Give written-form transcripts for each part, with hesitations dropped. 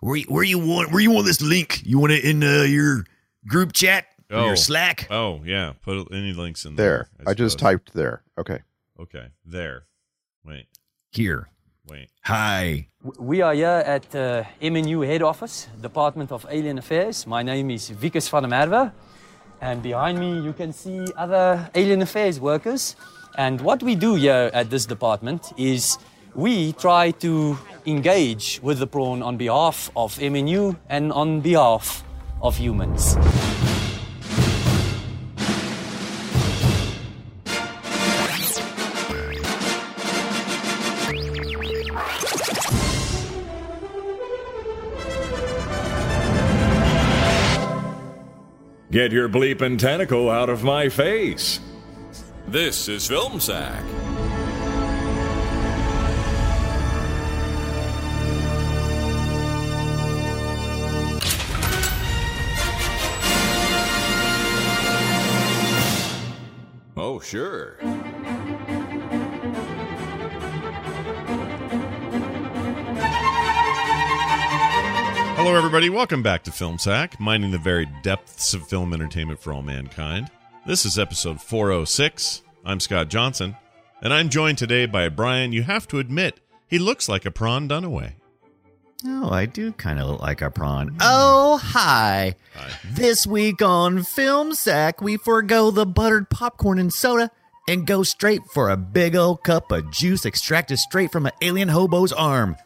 Where you want this link? You want it in your group chat? Oh, your Slack? Oh, yeah. Put any links in there. There. I just typed there. Okay. Okay. There. Wait. Here. Wait. Hi. We are here at MNU head office, Department of Alien Affairs. My name is Wikus van de Merwe. And behind me, you can see other Alien Affairs workers. And what we do here at this department is we try to engage with the prawn on behalf of MNU and on behalf of humans. Get your bleepin' tentacle out of my face. This is FilmSack. Oh, sure. Hello, everybody. Welcome back to FilmSack, mining the very depths of film entertainment for all mankind. This is episode 406. I'm Scott Johnson, and I'm joined today by Brian. You have to admit, he looks like a prawn Dunaway. Oh, I do kind of look like a prawn. Oh, hi. Hi. This week on FilmSack, we forego the buttered popcorn and soda and go straight for a big old cup of juice extracted straight from an alien hobo's arm.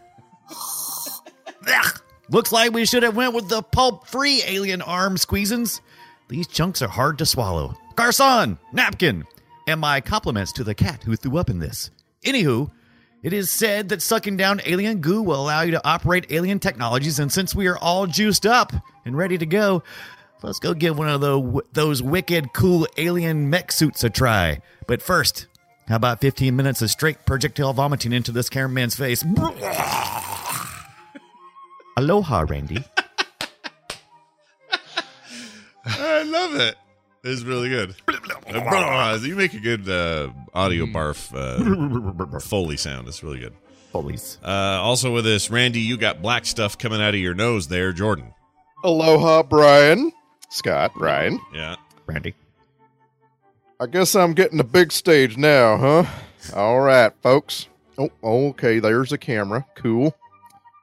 Looks like we should have went with the pulp-free alien arm squeezins. These chunks are hard to swallow. Garçon, napkin, and my compliments to the cat who threw up in this. Anywho, it is said that sucking down alien goo will allow you to operate alien technologies, and since we are all juiced up and ready to go, let's go give one of those wicked cool alien mech suits a try. But first, how about 15 minutes of straight projectile vomiting into this cameraman's face? Aloha, Randy. I love it. It's really good. You make a good audio barf Foley sound. It's really good. Foleys. Also with this, Randy, you got black stuff coming out of your nose there, Jordan. Aloha, Brian. Scott, Brian. Yeah. Randy. I guess I'm getting the big stage now, huh? All right, folks. Oh, okay. There's the camera. Cool.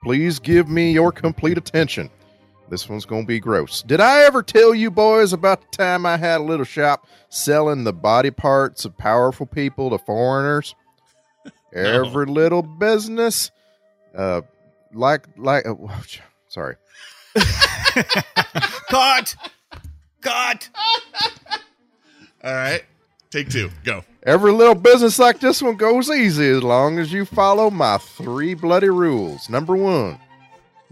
Please give me your complete attention. This one's going to be gross. Did I ever tell you boys about the time I had a little shop selling the body parts of powerful people to foreigners? No. Every little business, sorry. Cut. All right, take two, go. Every little business like this one goes easy as long as you follow my three bloody rules. Number one.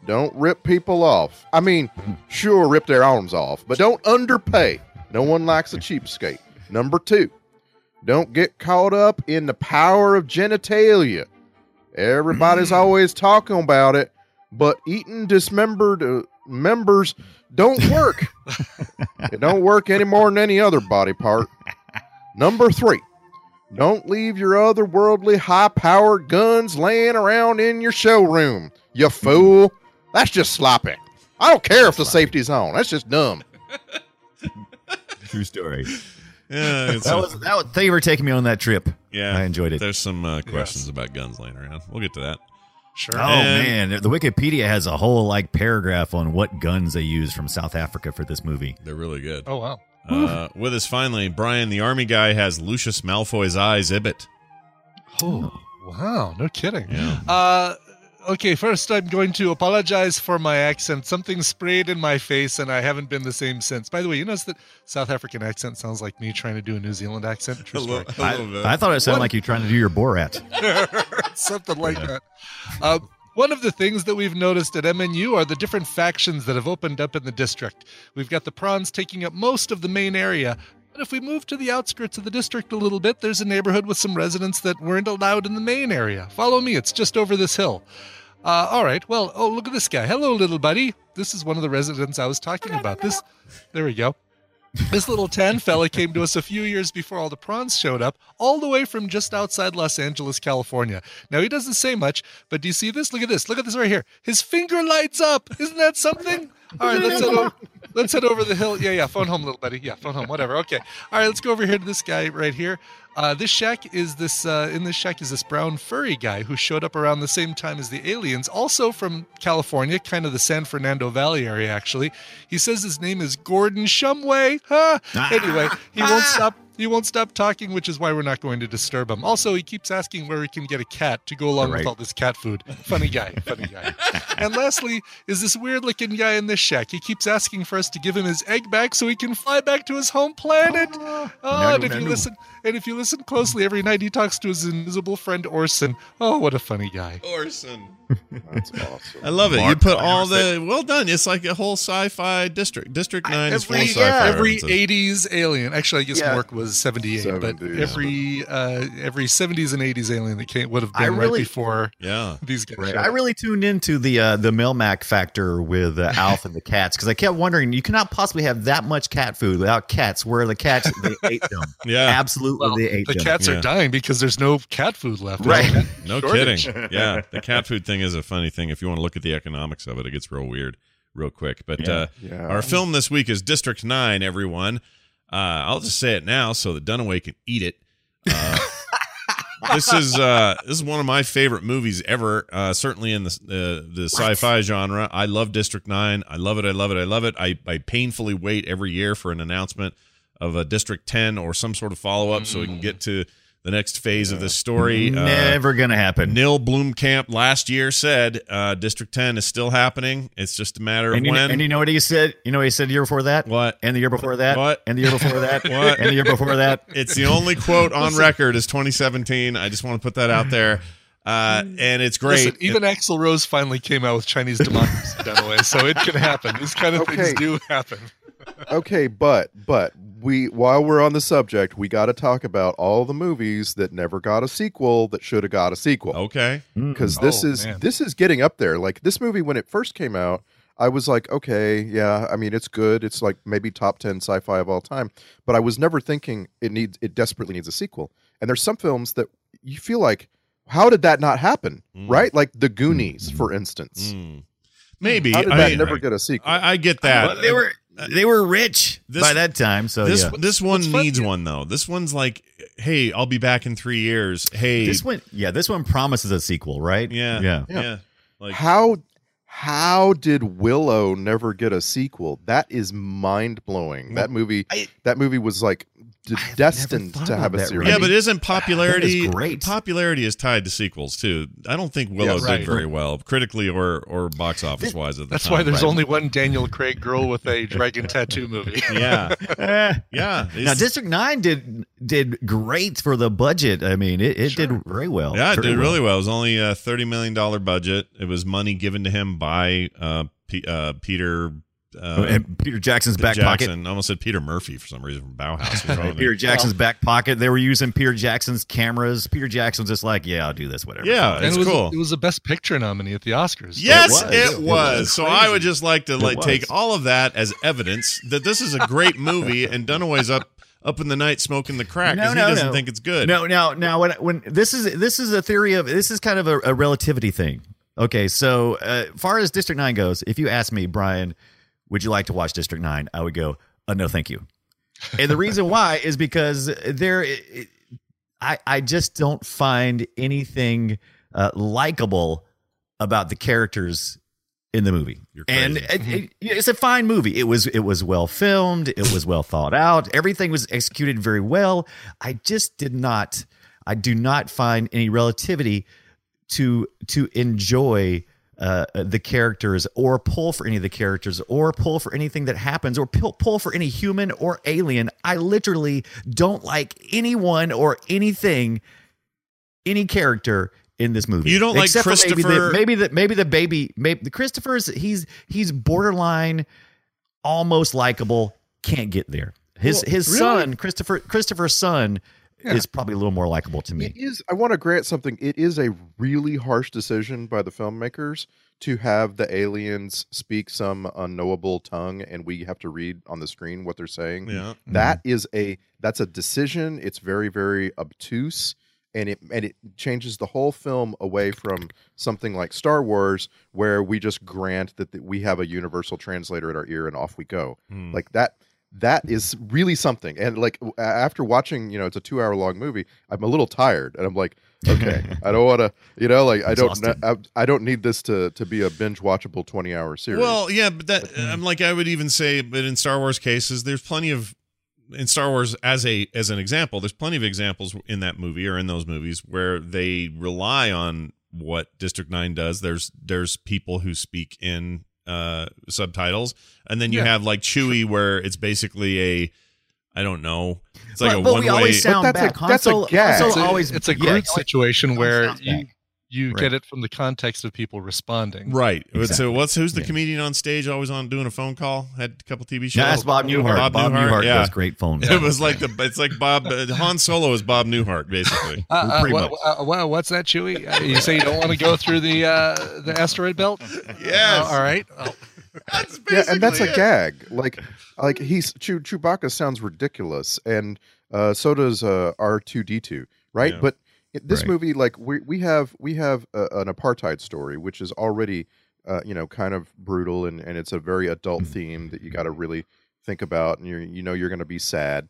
Don't rip people off. I mean, sure, rip their arms off, but don't underpay. No one likes a cheapskate. Number two, don't get caught up in the power of genitalia. Everybody's always talking about it, but eating dismembered members don't work. It don't work any more than any other body part. Number three, don't leave your otherworldly high-powered guns laying around in your showroom, you fool. That's just sloppy. I don't care if the safety's on. That's just dumb. True story. Yeah, that was. Thank you for taking me on that trip. Yeah, I enjoyed it. There's some questions about guns laying around. We'll get to that. Sure. Oh man, the Wikipedia has a whole paragraph on what guns they use from South Africa for this movie. They're really good. Oh wow. With us finally, Brian, the army guy, has Lucius Malfoy's eyes. Ibit. Oh wow! No kidding. Yeah. Okay, first I'm going to apologize for my accent. Something sprayed in my face, and I haven't been the same since. By the way, you notice that South African accent sounds like me trying to do a New Zealand accent? True story. I thought it sounded like you trying to do your Borat. Something like that. One of the things that we've noticed at MNU are the different factions that have opened up in the district. We've got the prawns taking up most of the main area. But if we move to the outskirts of the district a little bit, there's a neighborhood with some residents that weren't allowed in the main area. Follow me. It's just over this hill. All right. Well, oh, look at this guy. Hello, little buddy. This is one of the residents I was talking about. There we go. This little tan fella came to us a few years before all the prawns showed up, all the way from just outside Los Angeles, California. Now, he doesn't say much, but do you see this? Look at this. Look at this right here. His finger lights up. Isn't that something? All right, let's head over the hill. Yeah, phone home, little buddy. Yeah, phone home, whatever. Okay. All right, let's go over here to this guy right here. In this shack is this brown furry guy who showed up around the same time as the aliens, also from California, kind of the San Fernando Valley area, actually. He says his name is Gordon Shumway. Anyway, he won't stop talking, which is why we're not going to disturb him. Also, he keeps asking where he can get a cat to go along with all this cat food. Funny guy. And lastly is this weird-looking guy in this shack. He keeps asking for us to give him his egg back so he can fly back to his home planet. And if you listen closely, every night he talks to his invisible friend Orson. Oh, what a funny guy. Orson. That's awesome. I love it. Mark, you put all the... Well done. It's like a whole sci-fi district. District 9 is full sci-fi. Every 80s alien. Actually, I guess Mark was 78, but every 70s and 80s alien that came would have been right before these guys. Right. I really tuned into the Mil-Mac factor with Alf and the cats, because I kept wondering, you cannot possibly have that much cat food without cats. Where are the cats? They ate them. Yeah. Absolutely, well, they ate them. The cats are dying because there's no cat food left. Right. No kidding. Yeah. The cat food thing is a funny thing. If you want to look at the economics of it, it gets real weird real quick. But our film this week is District 9, everyone. I'll just say it now so that Dunaway can eat it. This is one of my favorite movies ever, certainly in the sci-fi genre. I love District 9. I love it. I painfully wait every year for an announcement of a District 10 or some sort of follow-up so we can get to the next phase of this story. Never going to happen. Neill Blomkamp last year said District 10 is still happening. It's just a matter of when. And you know what he said? You know what he said the year before that? What? And the year before that? What? And the year before that? What? And the year before that? It's the only quote on record is 2017. I just want to put that out there. And it's great. Listen, even Axl Rose finally came out with Chinese Democracy, Dunaway, so it can happen. These kind of things do happen. Okay, but while we're on the subject, we got to talk about all the movies that never got a sequel that should have got a sequel. Okay, because this is getting up there. Like, this movie, when it first came out, I was like, okay, yeah, I mean, it's good. It's like maybe top 10 sci-fi of all time, but I was never thinking it desperately needs a sequel. And there's some films that you feel like, how did that not happen? Right, like The Goonies, for instance. Maybe how did that never get a sequel? I get that. But they were rich by that time, so this one needs one though. This one's like, hey, I'll be back in 3 years. Hey, this one promises a sequel, right? Yeah. Like, how did Willow never get a sequel? That is mind blowing. That movie, was like destined to have a series. Yeah, but isn't popularity great? Popularity is tied to sequels too. I don't think Willow did very well critically or box office wise at the time. That's why there's only one Daniel Craig Girl with a Dragon Tattoo movie. Yeah. Now District 9 did great for the budget. I mean, it did very well. Yeah, it did really well. It was only a $30 million budget. It was money given to him by Peter Jackson's back pocket. I almost said Peter Murphy for some reason from Bauhaus. Peter Jackson's back pocket. They were using Peter Jackson's cameras. Peter Jackson's just like, yeah, I'll do this, whatever. Yeah, it's cool. It was a Best Picture nominee at the Oscars. Yes, it was. So I would just like to take all of that as evidence that this is a great movie, and Dunaway's up in the night smoking the crack because he doesn't think it's good. No. When this is a theory of this is kind of a relativity thing. Okay, so far as District 9 goes, if you ask me, Brian, would you like to watch District 9? I would go, no, thank you. And the reason why is because I just don't find anything likable about the characters in the movie. And it's a fine movie. It was well filmed. It was well thought out. Everything was executed very well. I just do not find any relativity to enjoy the characters or pull for any of the characters or pull for anything that happens or pull for any human or alien. I literally don't like anyone or anything, any character in this movie. You don't except like Christopher. Maybe Christopher's he's borderline almost likable. Can't get there. His son, Christopher's son is probably a little more likable to me. It is. I want to grant something. It is a really harsh decision by the filmmakers to have the aliens speak some unknowable tongue, and we have to read on the screen what they're saying. Yeah, that is that's a decision. It's very, very obtuse. And it changes the whole film away from something like Star Wars, where we just grant that we have a universal translator at our ear and off we go. Like that is really something. And like after watching, it's a 2-hour long movie, I'm a little tired and I'm like, okay, I don't want to, I don't need this to be a binge watchable 20-hour series. Well, yeah, but that I'm like, I would even say, but in Star Wars cases, there's plenty of. In Star Wars, as an example, there's plenty of examples in that movie or in those movies where they rely on what District 9 does. There's people who speak in subtitles, and then you have like Chewie, where it's basically it's like a one-way. It's a group situation where you get it from the context of people responding. Right. Exactly. So who's the comedian on stage always on doing a phone call? Had a couple TV shows. No, that's Bob Newhart. Bob Newhart does great phone calls. It was like it's like Bob Han Solo is Bob Newhart basically. Wow, what's that, Chewie? You say you don't want to go through the asteroid belt? Yes. All right. Oh. That's basically and that's a gag. Like Chewbacca sounds ridiculous, and so does R2-D2, right? Yeah. But this movie, like we have an apartheid story, which is already, kind of brutal, and it's a very adult theme that you got to really think about, and you're going to be sad,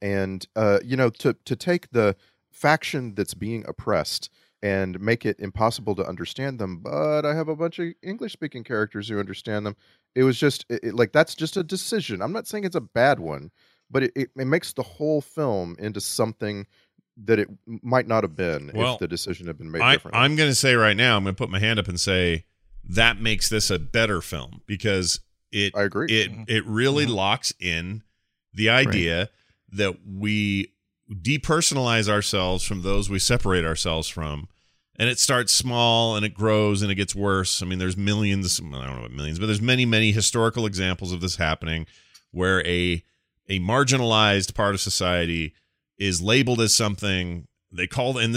and to take the faction that's being oppressed and make it impossible to understand them, but I have a bunch of English-speaking characters who understand them. It was just that's just a decision. I'm not saying it's a bad one, but it makes the whole film into something that it might not have been if the decision had been made differently. I'm going to say right now, I'm going to put my hand up and say that makes this a better film because I agree. It really locks in the idea that we depersonalize ourselves from those we separate ourselves from, and it starts small and it grows and it gets worse. I mean, there's millions, I don't know what millions, but there's many, many historical examples of this happening where a marginalized part of society is labeled as something. They call them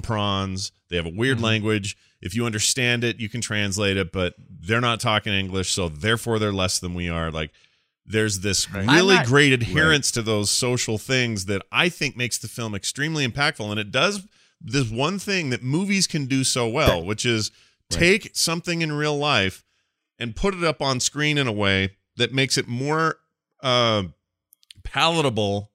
prawns. They have a weird language. If you understand it, you can translate it, but they're not talking English, so therefore they're less than we are. Like, there's this really great adherence to those social things that I think makes the film extremely impactful. And it does this one thing that movies can do so well, which is take something in real life and put it up on screen in a way that makes it more palatable.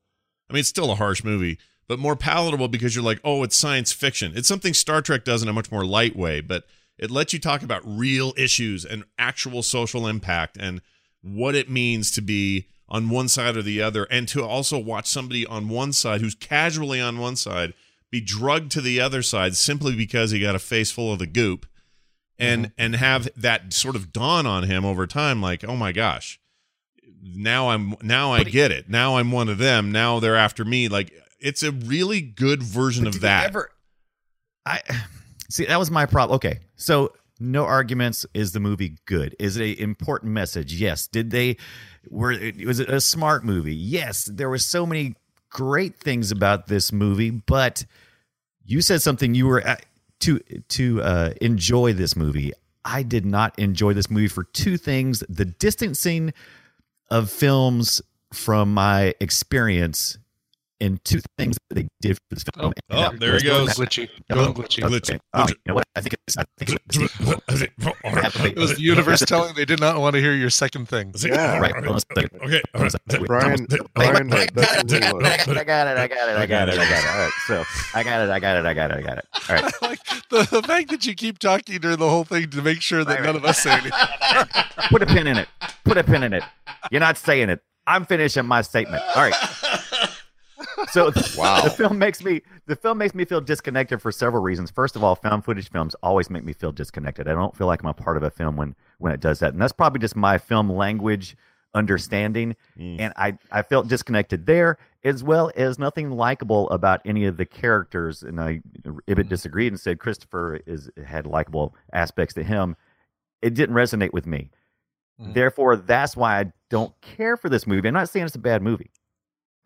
I mean, it's still a harsh movie, but more palatable because you're like, oh, it's science fiction. It's something Star Trek does in a much more light way, but it lets you talk about real issues and actual social impact and what it means to be on one side or the other, and to also watch somebody on one side who's casually on one side be drugged to the other side simply because he got a face full of the goop and have that sort of dawn on him over time, like, oh my gosh. Now I get it. Now I'm one of them. Now they're after me. Like, it's a really good version of that. I see. That was my problem. Okay, so no arguments. Is the movie good? Is it an important message? Yes. Was it a smart movie? Yes. There were so many great things about this movie, but you said something. You were to enjoy this movie. I did not enjoy this movie for two things: the distancing of films from my experience in two things that they did for this film. There he goes. Glitchy. It was the universe telling they did not want to hear your second thing. Yeah. Right. Okay. Brian, I got it. All right. So I got it. All right. Like the fact that you keep talking during the whole thing to make sure that none of us say anything. Put a pin in it. You're not saying it. I'm finishing my statement. All right. So the film makes me feel disconnected for several reasons. First of all, found footage films always make me feel disconnected. I don't feel like I'm a part of a film when it does that. And that's probably just my film language understanding. And I felt disconnected there, as well as nothing likable about any of the characters. And I disagreed and said Christopher had likable aspects to him. It didn't resonate with me. Therefore, that's why I don't care for this movie. I'm not saying it's a bad movie.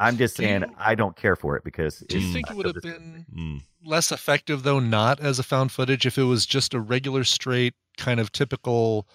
I'm just saying I don't care for it because... Do you think it would have been less effective, though, not as a found footage, if it was just a regular, straight, kind of typically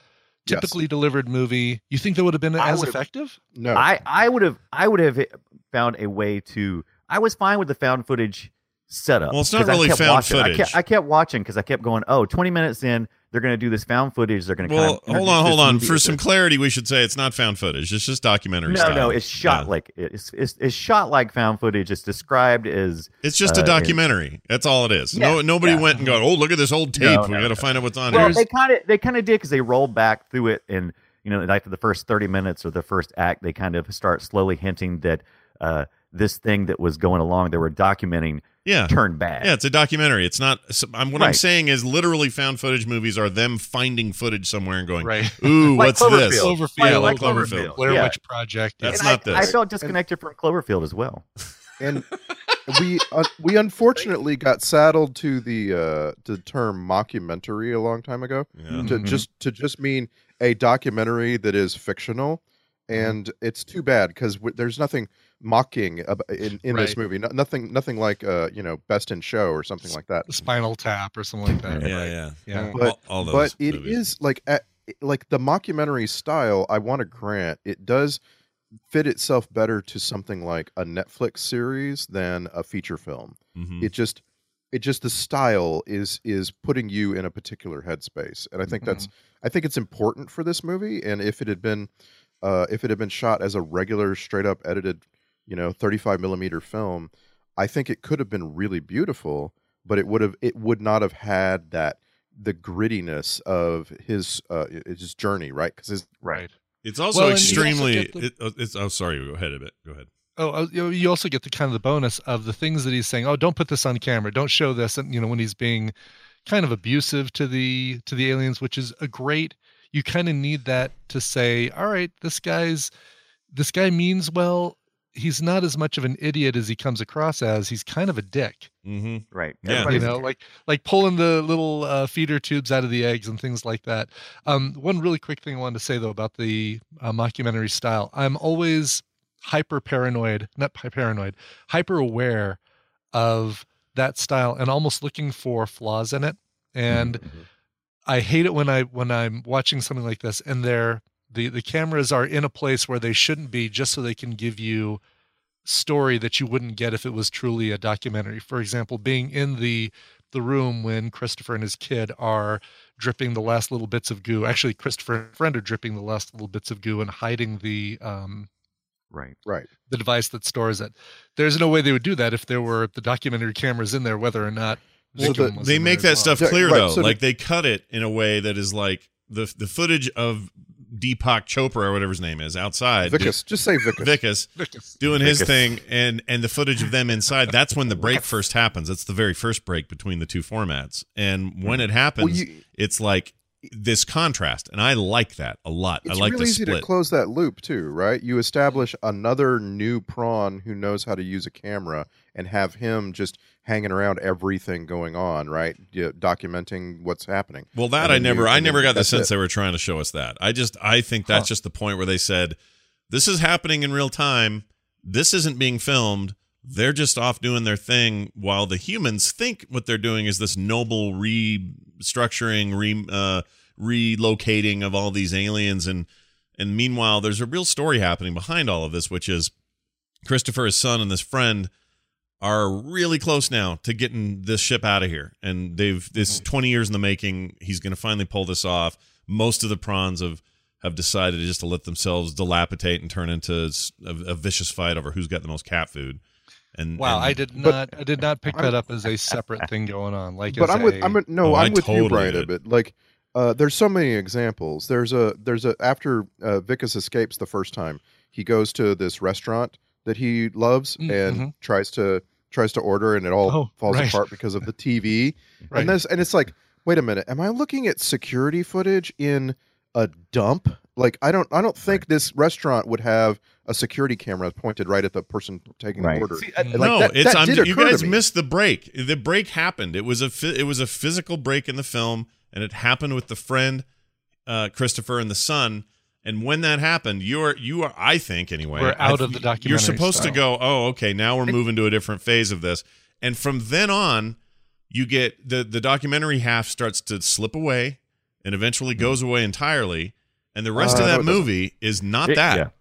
delivered movie? You think that would have been as effective? No. I would have found a way to... I was fine with the found footage setup. Well, it's not really found footage. I kept watching because I kept going, 20 minutes in, they're going to do this found footage. They're going to hold on. For some clarity, we should say it's not found footage. It's just documentary style. No, it's shot like it's shot like found footage. It's described as it's just a documentary. That's all it is. Yeah, nobody went and go, look at this old tape. We got to find out what's on. Well, they kind of did because they rolled back through it, and like for the first 30 minutes or the first act, they kind of start slowly hinting that this thing that was going along, they were documenting. Yeah. Turn bad. Yeah, it's a documentary. It's not. What I'm saying is, literally, found footage movies are them finding footage somewhere and going, "Ooh, like what's this?" Like Cloverfield. Blair Witch Project. That's not this. I felt disconnected from Cloverfield as well. And we unfortunately got saddled to the term mockumentary a long time ago to just mean a documentary that is fictional, and it's too bad because there's nothing mocking in this movie, nothing like Best in Show or something like that, Spinal Tap or something like that. But it is like the mockumentary style. I want to grant it does fit itself better to something like a Netflix series than a feature film. It just the style is putting you in a particular headspace, and I think I think it's important for this movie. And if it had been shot as a regular, straight up edited 35 millimeter film, I think it could have been really beautiful, but it would not have had the grittiness of his journey, right? Because it's also extremely. Sorry, go ahead. Oh, you also get the kind of the bonus of the things that he's saying. Oh, don't put this on camera. Don't show this. And when he's being kind of abusive to the aliens, which is a great. You kind of need that to say, all right, this guy means well. He's not as much of an idiot as he comes across as. He's kind of a dick, right? Yeah, like pulling the little feeder tubes out of the eggs and things like that. One really quick thing I wanted to say though about the mockumentary style, I'm always hyper aware of that style and almost looking for flaws in it. And I hate it when I'm watching something like this and the cameras are in a place where they shouldn't be, just so they can give you story that you wouldn't get if it was truly a documentary. For example, being in the room when Christopher and his kid are dripping the last little bits of goo. Actually, Christopher and his friend are dripping the last little bits of goo and hiding the the device that stores it. There's no way they would do that if there were the documentary cameras in there, whether or not. Well, they make that stuff clear though. So they cut it in a way that is like the footage of Deepak Chopra or whatever his name is outside. Vikas. Just say Vikas. Vikas doing his thing, and the footage of them inside. That's when the break first happens. It's the very first break between the two formats. And when it happens, it's like this contrast, and I like that a lot. It's I like really the split. Easy to close that loop too, right? You establish another new prawn who knows how to use a camera and have him just hanging around everything going on, right? Documenting what's happening. Well, that I never got the sense they were trying to show us that. I think that's just the point where they said, this is happening in real time. This isn't being filmed. They're just off doing their thing while the humans think what they're doing is this noble restructuring, relocating of all these aliens. And meanwhile, there's a real story happening behind all of this, which is Christopher, his son, and this friend are really close now to getting this ship out of here. And this 20 years in the making. He's going to finally pull this off. Most of the prawns have decided just to let themselves dilapidate and turn into a vicious fight over who's got the most cat food. And, I did not pick that up as a separate thing going on. Like, but I'm with you, Brian, a bit. Like, there's so many examples. There's a after Vikas escapes the first time, he goes to this restaurant that he loves and tries to order, and it all falls apart because of the TV. And it's like, wait a minute, am I looking at security footage in a dump? Like, I don't think this restaurant would have a security camera pointed right at the person taking the order. See, you guys missed the break. The break happened. It was a physical break in the film, and it happened with the friend, Christopher, and the son. And when that happened, you are, I think anyway, we're out of the documentary. You're supposed to go, oh, okay, now we're moving to a different phase of this. And from then on, you get the documentary half starts to slip away and eventually goes away entirely. And the rest of that movie is not at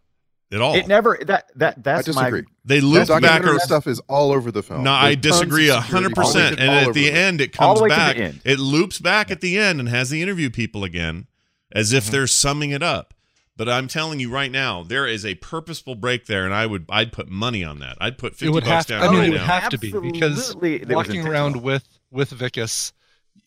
all. It never that's I disagree. They loop that back. Or stuff is all over the film. No, I disagree 100%. And at the end, it comes back. It loops back at the end and has the interview people again, as if they're summing it up. But I'm telling you right now, there is a purposeful break there, and I'd put money on that. I'd put $50 down. I mean, it would have to be, because walking around with Vickis,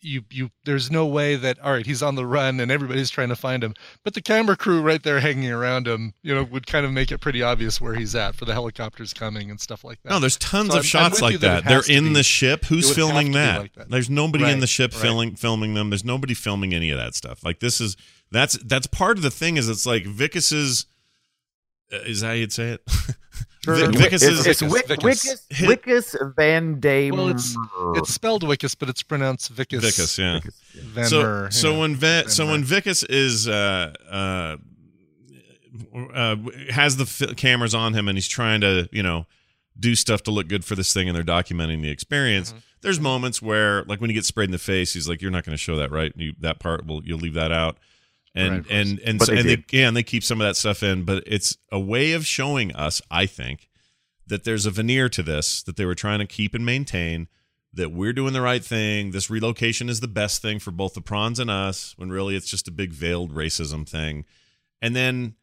you there's no way that, all right, he's on the run and everybody's trying to find him, but the camera crew right there hanging around him, you know, would kind of make it pretty obvious where he's at for the helicopters coming and stuff like that. No, there's tons of shots like that. They're in the ship. Who's filming that? There's nobody in the ship filming them. There's nobody filming any of that stuff. Like, this is that's part of the thing, is it's like Vickus's is how you'd say it. Wikus van de. Well, it's spelled Wikus, but it's pronounced Vickis. Vickis, yeah. Vickis, yeah. So when Vickis is has the cameras on him and he's trying to, you know, do stuff to look good for this thing, and they're documenting the experience. Mm-hmm. There's moments where, like when he gets sprayed in the face, he's like, "You're not going to show that, right? That part, you'll leave that out." And they keep some of that stuff in, but it's a way of showing us, I think, that there's a veneer to this that they were trying to keep and maintain, that we're doing the right thing. This relocation is the best thing for both the prawns and us, when really it's just a big veiled racism thing. And then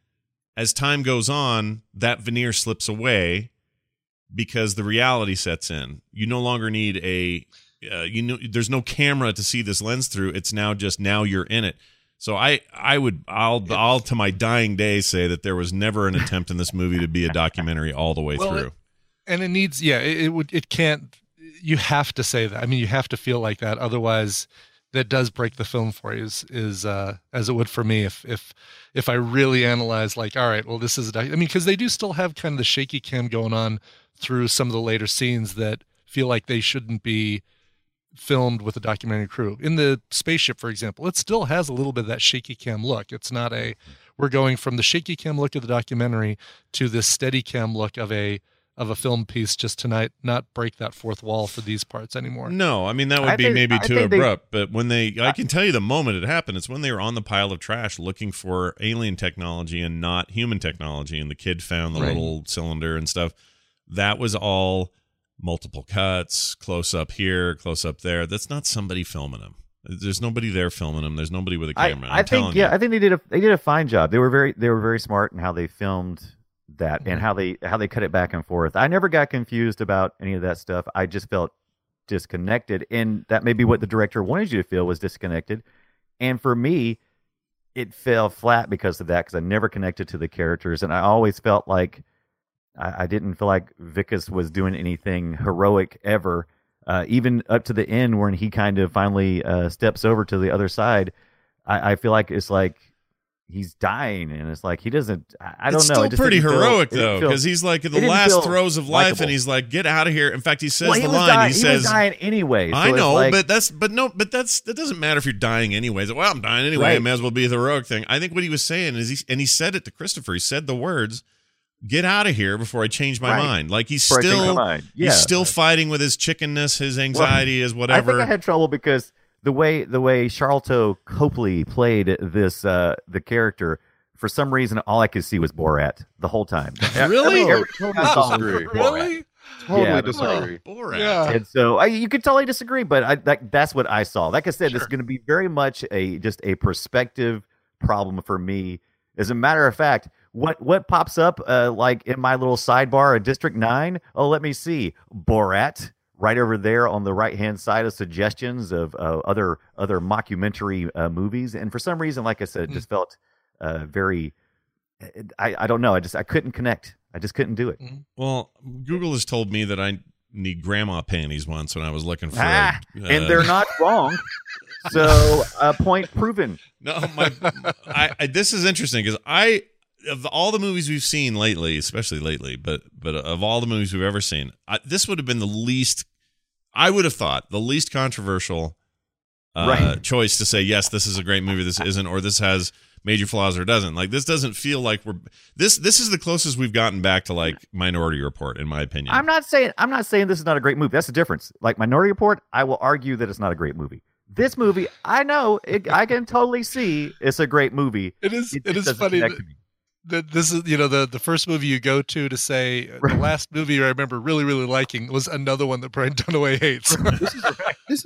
as time goes on, that veneer slips away because the reality sets in. You no longer need there's no camera to see this lens through. It's now you're in it. So I'll to my dying day say that there was never an attempt in this movie to be a documentary all the way through. You have to say that. I mean, you have to feel like that. Otherwise, that does break the film for you, is as it would for me if I really analyze, like, all right, well, this is a documentary. I mean, because they do still have kind of the shaky cam going on through some of the later scenes that feel like they shouldn't be filmed with a documentary crew. In the spaceship, for example, it still has a little bit of that shaky cam look. It's not we're going from the shaky cam look of the documentary to this steady cam look of a film piece, just tonight, not break that fourth wall for these parts anymore. No, I mean, that would maybe too abrupt, but when I can tell you the moment it happened, it's when they were on the pile of trash looking for alien technology and not human technology, and the kid found the little cylinder and stuff. That was all multiple cuts, close up here, close up there. That's not somebody filming them. There's nobody there filming them. There's nobody with a camera. I think they did a fine job. They were very smart in how they filmed that and how they cut it back and forth. I never got confused about any of that stuff. I just felt disconnected, and that may be what the director wanted you to feel, was disconnected. And for me, it fell flat because of that, because I never connected to the characters, and I always felt like I didn't feel like Vickis was doing anything heroic ever, even up to the end when he kind of finally steps over to the other side. I feel like it's like he's dying, and it's like he doesn't. I don't know. It's still pretty heroic though, because he's like in the last throes of life, and he's like, "Get out of here!" In fact, he says the line. He says, "Was dying anyway." I know, that doesn't matter if you're dying anyways. Well, I'm dying anyway. It may as well be the heroic thing. I think what he was saying is, he said it to Christopher. He said the words, "Get out of here before I change my mind." Like, he's still fighting with his chickenness, his anxiety, his whatever. I think I had trouble because the way Charlton Copley played this the character, for some reason all I could see was Borat the whole time. Really? Totally disagree. Borat. Yeah. And so you could totally disagree, but that's what I saw. Like I said, this is going to be very much just a perspective problem for me. As a matter of fact, what pops up like in my little sidebar of District 9? Oh, let me see. Borat, right over there on the right-hand side of suggestions of other mockumentary movies. And for some reason, like I said, it just felt very... I don't know. I couldn't connect. I just couldn't do it. Well, Google has told me that I need grandma panties once when I was looking for... and they're not wrong. So, point proven. No, this is interesting because of all the movies we've seen lately, especially lately, but of all the movies we've ever seen, this would have been the least controversial choice to say, yes, this is a great movie, this isn't, or this has major flaws or it doesn't. Like, this doesn't feel like we're this is the closest we've gotten back to like Minority Report, in my opinion. I'm not saying this is not a great movie. That's the difference. Like Minority Report, I will argue that it's not a great movie. This movie, I know I can totally see it's a great movie. It is. It is funny that this is, you know, the first movie you go to say the last movie I remember really, really liking was another one that Brian Dunaway hates. This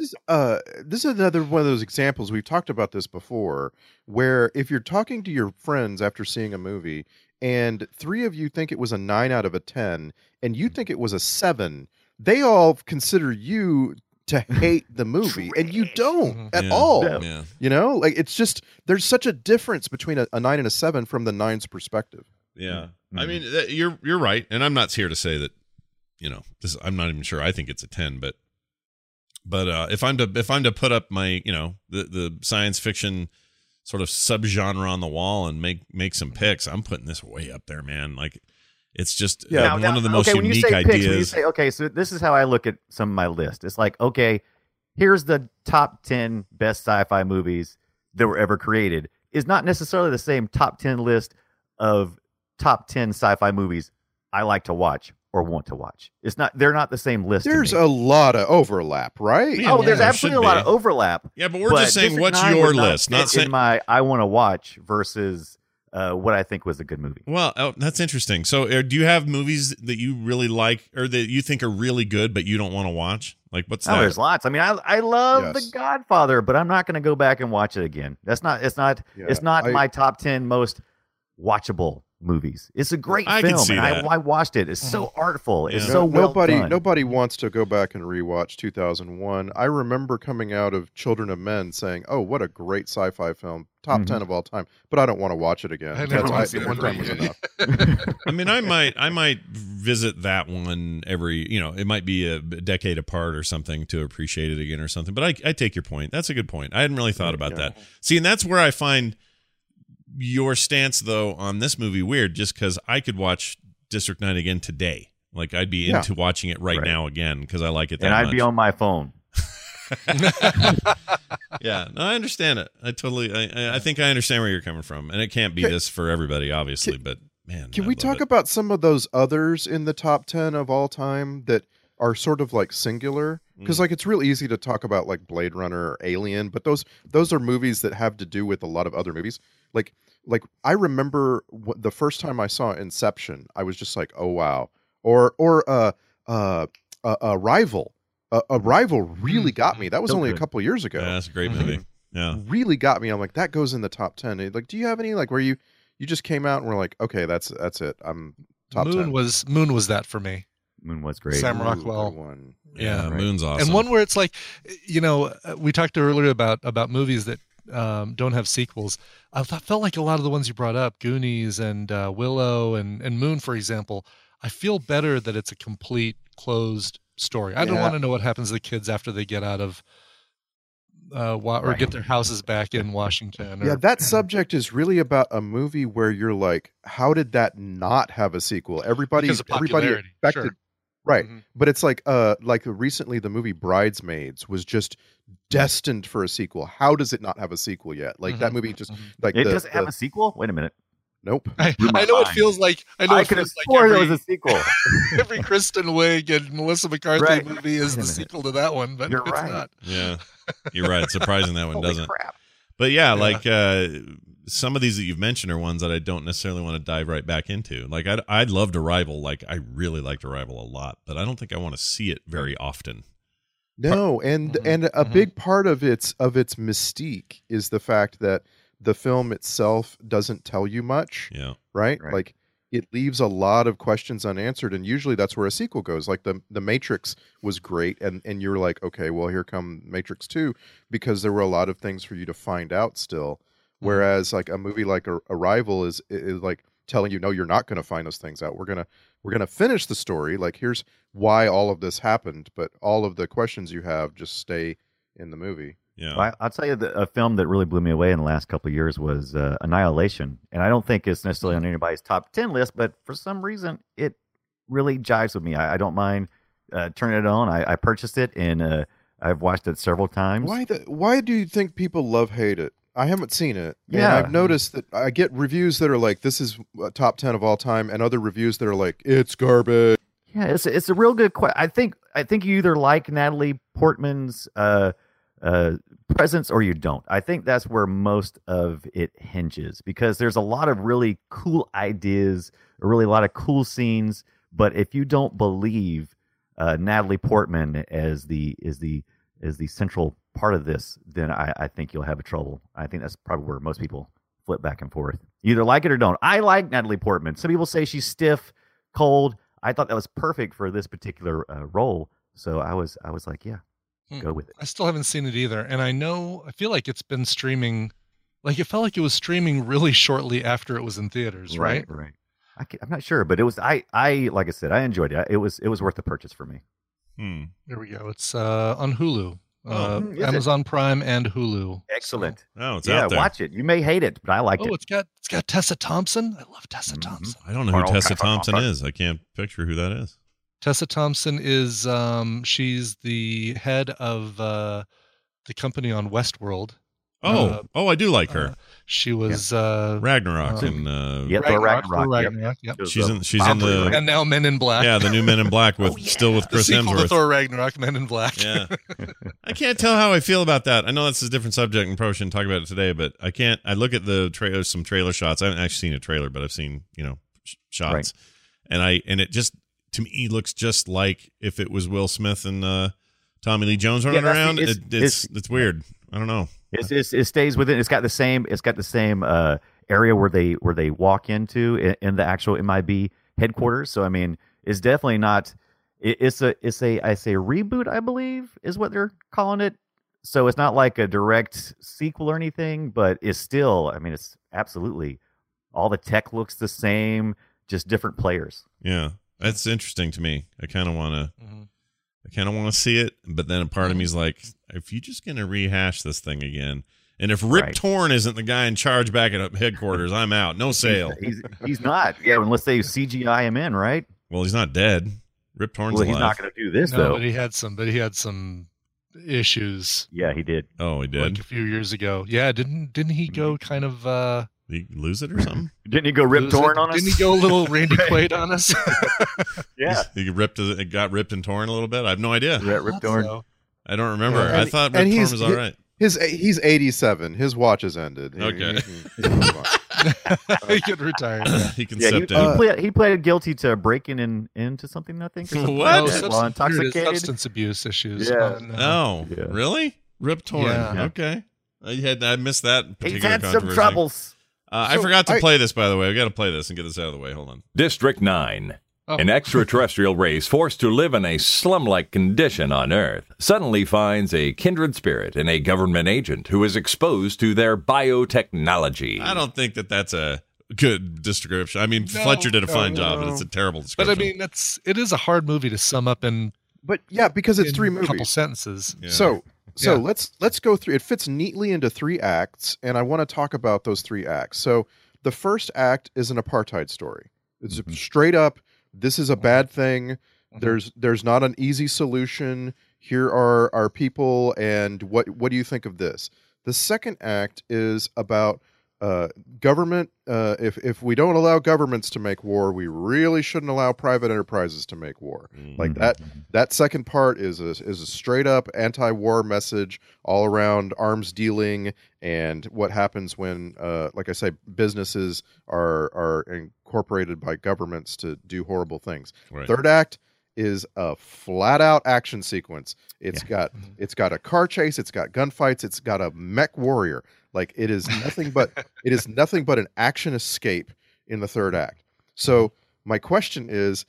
is another one of those examples. We've talked about this before, where if you're talking to your friends after seeing a movie and three of you think it was a 9 out of 10 and you think it was a 7, they all consider you to hate the movie, and you don't at all. Yeah. You know, like, it's just, there's such a difference between a 9 and a 7 from the 9's perspective. Yeah. Mm-hmm. I mean, you're right. And I'm not here to say that, you know, this, I'm not even sure I think it's a 10, but if I'm to put up my, you know, the science fiction sort of subgenre on the wall and make some picks, I'm putting this way up there, man. Like, it's just one of the most unique ideas. When you say, okay, so this is how I look at some of my list. It's like, okay, here's the top 10 best sci-fi movies that were ever created. It's not necessarily the same top 10 list of top 10 sci-fi movies I like to watch or want to watch. It's not; they're not the same list. There's a lot of overlap, right? Yeah, there's absolutely a lot of overlap. Yeah, but we're just saying, what's your list? Not saying my I want to watch versus. What I think was a good movie. Well, that's interesting. So, do you have movies that you really like, or that you think are really good, but you don't want to watch? Like, what's that? There's lots. I mean, I love The Godfather, but I'm not going to go back and watch it again. That's not. It's not my top 10 most watchable movies. It's a great film. Can see and that. I watched it. It's so artful. It's so well done. Nobody wants to go back and rewatch 2001. I remember coming out of Children of Men saying, "Oh, what a great sci-fi film, top 10 of all time." But I don't want to watch it again. One time was enough. I mean, I might visit that one every. You know, it might be a decade apart or something to appreciate it again or something. But I take your point. That's a good point. I hadn't really thought about that. See, and that's where I find your stance though on this movie weird, just because I could watch District 9 again today. Like, I'd be into watching it right now again because I like it that much. And I'd be on my phone. No, I understand it. I think I understand where you're coming from, and it can't be this for everybody, obviously. But man, can we talk about some of those others in the top 10 of all time that are sort of like singular? Because like, it's real easy to talk about like Blade Runner or Alien, but those are movies that have to do with a lot of other movies. Like I remember the first time I saw Inception, I was just like, oh wow. Or Arrival. Arrival really got me. That was only a couple years ago. Yeah, that's a great movie. Yeah, really got me. I'm like, that goes in the top 10. Like, do you have any like where you just came out and were like, okay, that's it. I'm top 10. Moon was that for me. Moon was great. Sam Rockwell. One. Yeah, right. Moon's awesome. And one where it's like, you know, we talked earlier about movies that don't have sequels. I felt like a lot of the ones you brought up, Goonies and Willow and Moon, for example, I feel better that it's a complete closed story. I don't want to know what happens to the kids after they get out of or get their houses back in Washington. That subject is really about a movie where you're like, how did that not have a sequel? Everybody expected, right? Mm-hmm. But it's like recently the movie Bridesmaids was just destined for a sequel. How does it not have a sequel yet? Like that movie just like it doesn't have a sequel. Wait a minute. Nope. I know it feels like I could have sworn there was a sequel. Every Kristen Wiig and Melissa McCarthy movie is the sequel to that one, but it's not. Yeah, you're right. It's surprising that one doesn't. Crap. But like some of these that you've mentioned are ones that I don't necessarily want to dive right back into. Like I'd love to Arrival. Like I really liked Arrival a lot, but I don't think I want to see it very often. No, and a big part of its mystique is the fact that the film itself doesn't tell you much, right? Like, it leaves a lot of questions unanswered, and usually that's where a sequel goes. Like, the Matrix was great, and you're like, okay, well, here come Matrix 2, because there were a lot of things for you to find out still, whereas, like, a movie like Arrival is like telling you, no, you're not going to find those things out. We're going to finish the story. Like, here's why all of this happened, but all of the questions you have just stay in the movie. Yeah. Well, I'll tell you a film that really blew me away in the last couple of years was Annihilation. And I don't think it's necessarily on anybody's top 10 list, but for some reason, it really jives with me. I don't mind turning it on. I purchased it, and I've watched it several times. Why do you think people love-hate it? I haven't seen it. Yeah. And I've noticed that I get reviews that are like, this is top 10 of all time, and other reviews that are like, it's garbage. Yeah, it's a real good question. I think you either like Natalie Portman's presence or you don't. I think that's where most of it hinges, because there's a lot of really cool ideas, really a lot of cool scenes, but if you don't believe Natalie Portman as the central part of this, then I think you'll have a trouble. I think that's probably where most people flip back and forth. You either like it or don't. I like Natalie Portman. Some people say she's stiff, cold. I thought that was perfect for this particular role, so I was like, yeah, go with it. I still haven't seen it either, and I feel like it's been streaming. Like, it felt like it was streaming really shortly after it was in theaters, right? Right. I'm not sure, but it was. I like I said, I enjoyed it. It was worth the purchase for me. There we go. It's on Hulu, Amazon Prime, and Hulu. Excellent. So, it's out there. Yeah, watch it. You may hate it, but I liked it. It's got Tessa Thompson. I love Tessa Thompson. I don't know who Tessa Thompson is. I can't picture who that is. Tessa Thompson is she's the head of the company on Westworld. Oh, I do like her. She was Ragnarok and Ragnarok. Yep. She's in the, and now Men in Black. Yeah, the new Men in Black with still with Chris Hemsworth. To Thor Ragnarok, Men in Black. Yeah, I can't tell how I feel about that. I know that's a different subject and probably shouldn't talk about it today, but I can't. I look at some trailer shots. I haven't actually seen a trailer, but I've seen shots, right. and it just to me looks just like if it was Will Smith and Tommy Lee Jones running around. It's weird. I don't know. It stays within. It's got the same area where they walk into in the actual MIB headquarters. So I mean, it's definitely not. It's a reboot, I believe, is what they're calling it. So it's not like a direct sequel or anything, but it's still. I mean, it's absolutely all the tech looks the same, just different players. Yeah, that's interesting to me. I kind of want to. Mm-hmm. I kind of want to see it, but then a part of me is like, if you're just going to rehash this thing again, and if Rip Torn isn't the guy in charge back at headquarters, I'm out. No sale. He's not. Yeah, unless they CGI him in, right? Well, he's not dead. Rip Torn's alive. He's not going to do this, though. But he had some issues. Yeah, he did. Oh, he did? Like a few years ago. Yeah, didn't he go kind of... Did he lose it or something? Didn't he go Rip Torn on us? Didn't he go a little Randy Quaid on us? Yeah. It got ripped and torn a little bit. I have no idea. Yeah, Rip Torn. So. I don't remember. Yeah, I thought Rip Torn was all right. He's 87. His watch is ended. Okay. He could retire. He can step down. He pleaded guilty to breaking into something, I think. Or something. What? Substance abuse issues. Yeah. No. Yeah. Really? Rip Torn. Yeah. Okay. I missed that particular controversy. He's had some troubles. I forgot to play this, by the way. We've got to play this and get this out of the way. Hold on. District 9. Oh. An extraterrestrial race forced to live in a slum-like condition on Earth suddenly finds a kindred spirit in a government agent who is exposed to their biotechnology. I don't think that's a good description. I mean, Fletcher did a fine job, and it's a terrible description. But I mean, it is a hard movie to sum up in. But yeah, because it's three movies, a couple sentences. Yeah. So let's go through. It fits neatly into three acts, and I want to talk about those three acts. So the first act is an apartheid story. It's straight up, this is a bad thing. There's not an easy solution. Here are our people, and what do you think of this? The second act is about government. If we don't allow governments to make war, we really shouldn't allow private enterprises to make war. Like that second part is a straight up anti-war message all around arms dealing and what happens when, like I say, businesses are incorporated by governments to do horrible things. Right. Third act is a flat out action sequence. It's got a car chase. It's got gunfights. It's got a mech warrior. Like it is nothing but an action escape in the third act. So my question is,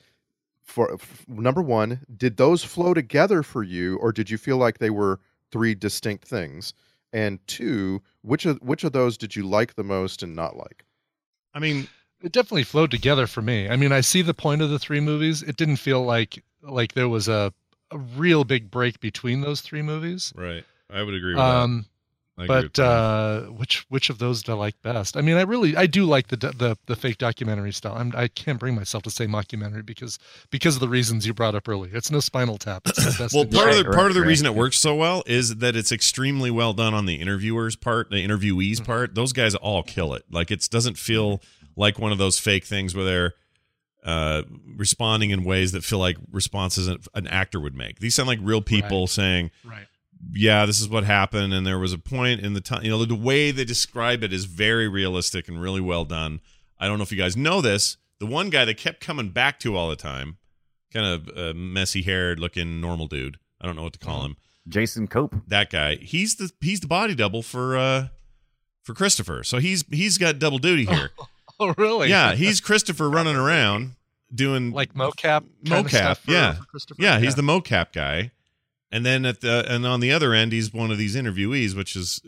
for number one, did those flow together for you, or did you feel like they were three distinct things? And two, which of those did you like the most and not like? I mean, it definitely flowed together for me. I mean, I see the point of the three movies. It didn't feel like there was a real big break between those three movies. Right, I would agree with that. But which of those do I like best? I mean, I do like the fake documentary style. I can't bring myself to say mockumentary because of the reasons you brought up earlier. It's no Spinal Tap. It's the best. Well, part of the reason it works so well is that it's extremely well done on the interviewer's part, the interviewee's part. Those guys all kill it. Like, it doesn't feel like one of those fake things where they're responding in ways that feel like responses an actor would make. These sound like real people saying, right, yeah, this is what happened, and there was a point in the time. You know, the way they describe it is very realistic and really well done. I don't know if you guys know this. The one guy they kept coming back to all the time, kind of messy-haired looking normal dude. I don't know what to call him. Jason Cope. That guy. He's the body double for Christopher. So he's got double duty here. Oh, really? Yeah, he's Christopher running around doing like mocap. Yeah, he's the mocap guy. And then on the other end, he's one of these interviewees, which is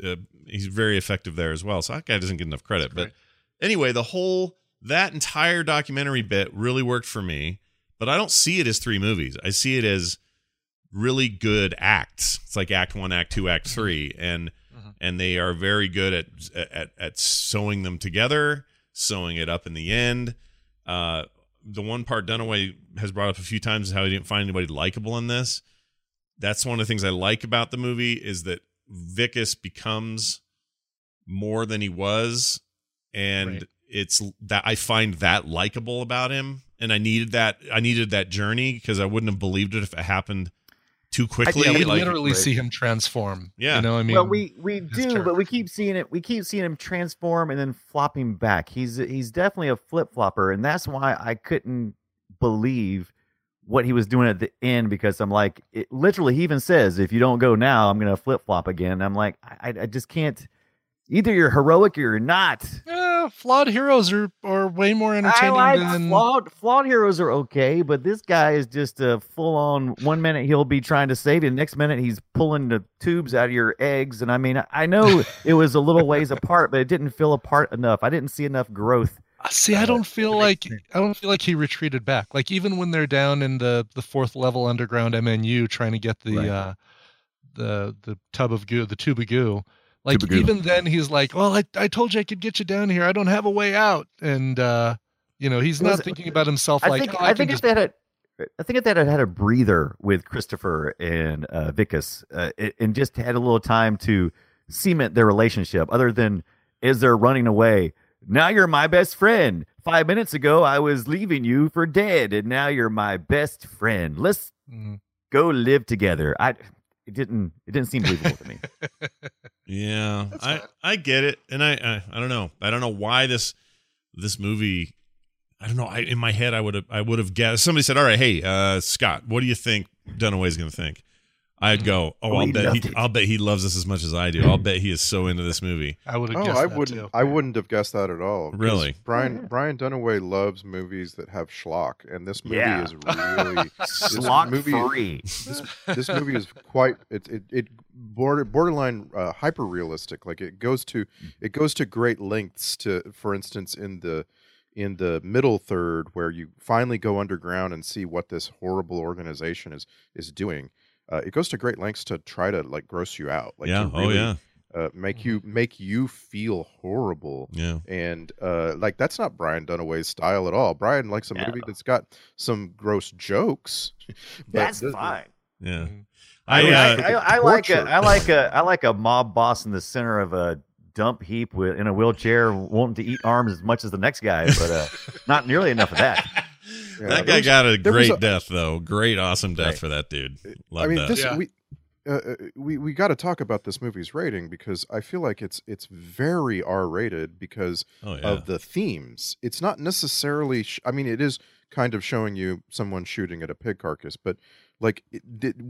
he's very effective there as well. So that guy doesn't get enough credit. But anyway, that entire documentary bit really worked for me. But I don't see it as three movies. I see it as really good acts. It's like Act 1, Act 2, Act 3, and they are very good at sewing them together, sewing it up in the end. The one part Dunaway has brought up a few times is how he didn't find anybody likable in this. That's one of the things I like about the movie, is that Vickis becomes more than he was, and it's that I find that likable about him, and I needed that journey, because I wouldn't have believed it if it happened too quickly. Yeah, we literally see him transform. Yeah, you know what I mean? Well, we do, character. But we keep seeing it. We keep seeing him transform and then flopping back. He's definitely a flip-flopper, and that's why I couldn't believe what he was doing at the end, because I'm like, it literally, he even says, if you don't go now, I'm going to flip-flop again. I'm like, I just can't. Either you're heroic or you're not. Yeah, flawed heroes are way more entertaining. Flawed heroes are okay, but this guy is just a full-on, one minute he'll be trying to save you, the next minute he's pulling the tubes out of your eggs. And I mean, I know it was a little ways apart, but it didn't feel apart enough. I didn't see enough growth. See, I don't feel like he retreated back. Like, even when they're down in the fourth level underground MNU trying to get the the tub of goo, the tube of goo. Like, tube of goo. Even then he's like, well, I told you I could get you down here. I don't have a way out. And you know, he's not thinking about himself. I think if they had a breather with Christopher and Vickis, and just had a little time to cement their relationship, other than is they're running away. Now you're my best friend. 5 minutes ago, I was leaving you for dead, and now you're my best friend. Let's go live together. It didn't seem believable to me. Yeah, I get it, and I don't know. I don't know why this movie. I don't know. In my head, I would have guessed. Somebody said, "All right, hey, Scott, what do you think Dunaway's going to think?" I'd go, I'll bet he loves this as much as I do. I'll bet he is so into this movie. I would have guessed that too. I wouldn't have guessed that at all. Really? Brian Dunaway loves movies that have schlock, and this movie is really schlock-free. This movie is quite borderline hyper-realistic. Like, it goes to great lengths to, for instance, in the middle third, where you finally go underground and see what this horrible organization is doing. It goes to great lengths to try to, like, gross you out, like, to really, make you feel horrible, and like, that's not Brian Dunaway's style at all. Brian likes a movie that's got some gross jokes. That's fine. Yeah, I like a mob boss in the center of a dump heap in a wheelchair, wanting to eat arms as much as the next guy, but not nearly enough of that. Yeah, that guy got a great death, though. Great, awesome death for that dude. Love that. We got to talk about this movie's rating, because I feel like it's very R-rated because of the themes. It's not necessarily. I mean, it is kind of showing you someone shooting at a pig carcass, but like,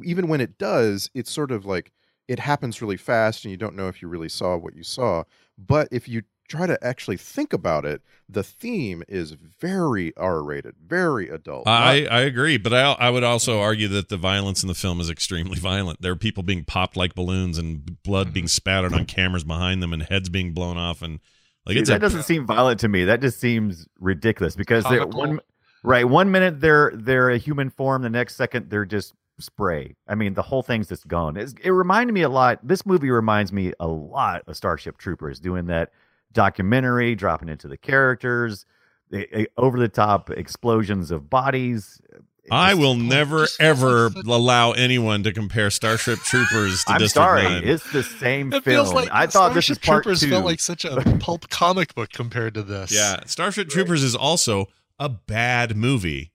even when it does, it's sort of like it happens really fast, and you don't know if you really saw what you saw. But if you try to actually think about it, the theme is very R-rated, very adult. I agree, but I would also argue that the violence in the film is extremely violent. There are people being popped like balloons, and blood being spattered on cameras behind them, and heads being blown off, and like, that doesn't seem violent to me. That just seems ridiculous, because one minute they're a human form, the next second they're just spray. I mean, the whole thing's just gone. It reminded me a lot. This movie reminds me a lot of Starship Troopers, doing that documentary, dropping into the characters, over the top explosions of bodies. I will never, ever allow anyone to compare Starship Troopers to District 9. I'm sorry, it's the same film. Like I thought this is part two. Starship Troopers felt like such a pulp comic book compared to this. Yeah, Starship Troopers is also a bad movie.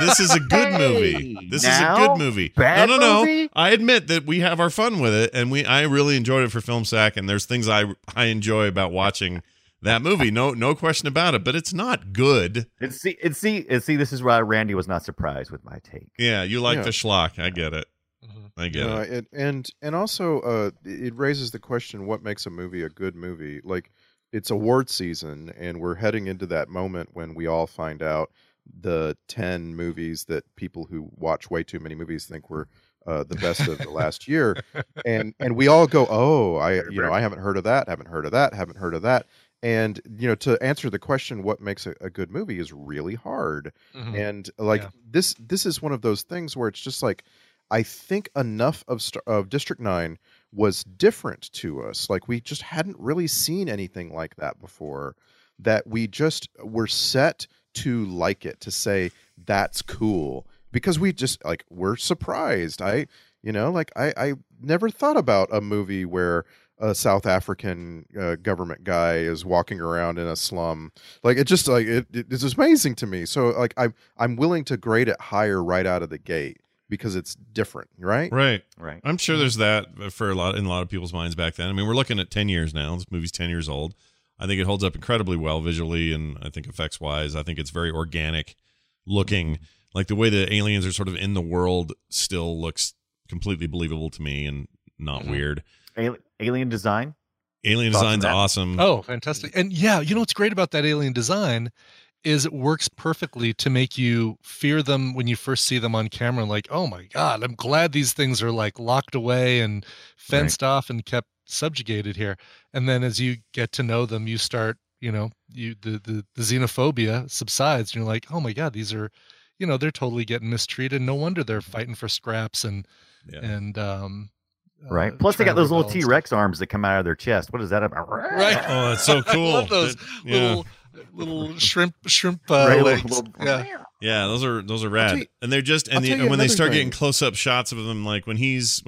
This is a good movie. This is a good movie. No. I admit that we have our fun with it, and I really enjoyed it for FilmSack, and there's things I enjoy about watching that movie, no question about it, but it's not good. And see, this is why Randy was not surprised with my take. Yeah, you like the schlock. I get it. I get it. And also, it raises the question: what makes a movie a good movie? Like, it's award season, and we're heading into that moment when we all find out the 10 movies that people who watch way too many movies think were the best of the last year, and we all go, "Oh, I haven't heard of that, haven't heard of that, haven't heard of that." And, to answer the question, what makes a good movie is really hard. Mm-hmm. And this is one of those things where it's just like, I think enough of District 9 was different to us. Like, we just hadn't really seen anything like that before, that we just were set to like it, to say, that's cool. Because we just, like, we're surprised. I never thought about a movie where a South African government guy is walking around in a slum. Like, it just, like, it's amazing to me. So, like, I'm willing to grade it higher right out of the gate because it's different, right? Right. I'm sure there's that for a lot of people's minds back then. I mean, we're looking at 10 years now. This movie's 10 years old. I think it holds up incredibly well visually, and I think effects wise, I think it's very organic looking. Like, the way the aliens are sort of in the world still looks completely believable to me and not weird. Alien design? Alien design's awesome. Oh, fantastic. And yeah, what's great about that alien design is it works perfectly to make you fear them when you first see them on camera. Like, oh my God, I'm glad these things are, like, locked away and fenced off and kept subjugated here. And then as you get to know them, you start, the xenophobia subsides, and you're like, oh my God, these are, they're totally getting mistreated. No wonder they're fighting for scraps and plus, they got those little T-Rex arms that come out of their chest. What is that about? Right. Oh, that's so cool. I love those little shrimp legs. Yeah, those are rad. And they're just and when they start getting close-up shots of them, like when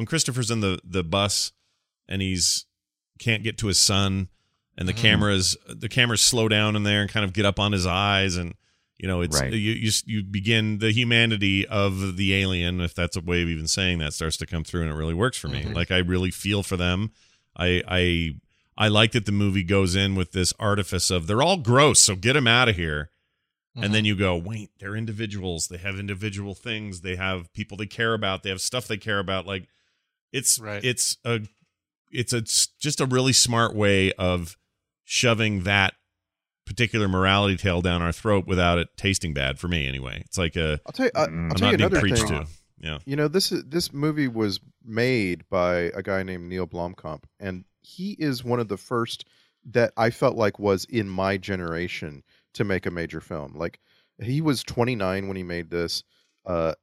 Christopher's in the bus and he's can't get to his son, and the cameras slow down in there and kind of get up on his eyes, and it's you begin the humanity of the alien, if that's a way of even saying that, starts to come through, and it really works for me. Like, I really feel for them. I like that the movie goes in with this artifice of, they're all gross, so get them out of here. And then you go, wait, they're individuals. They have individual things. They have people they care about. They have stuff they care about. Like, it's just a really smart way of shoving that particular morality tale down our throat without it tasting bad, for me anyway. It's like I'll tell you another thing. To. Yeah, this movie was made by a guy named Neill Blomkamp, and he is one of the first that I felt like was in my generation to make a major film. Like, he was 29 when he made this. Paul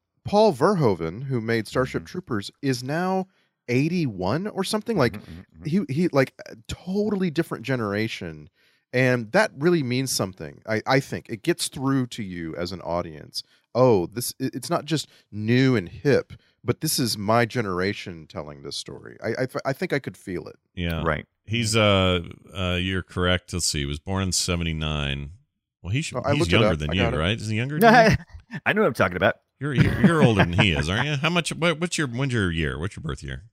Verhoeven, who made Starship Troopers, is now 81 or something. Like he like a totally different generation. And that really means something. I think it gets through to you as an audience. Oh, it's not just new and hip, but this is my generation telling this story. I think I could feel it. Yeah, right. He's you're correct. Let's see. He was born in 79. Well, he's younger than you, right? Is he younger? No, I know what I'm talking about. You're older than he is, aren't you? How much? When's your year? What's your birth year?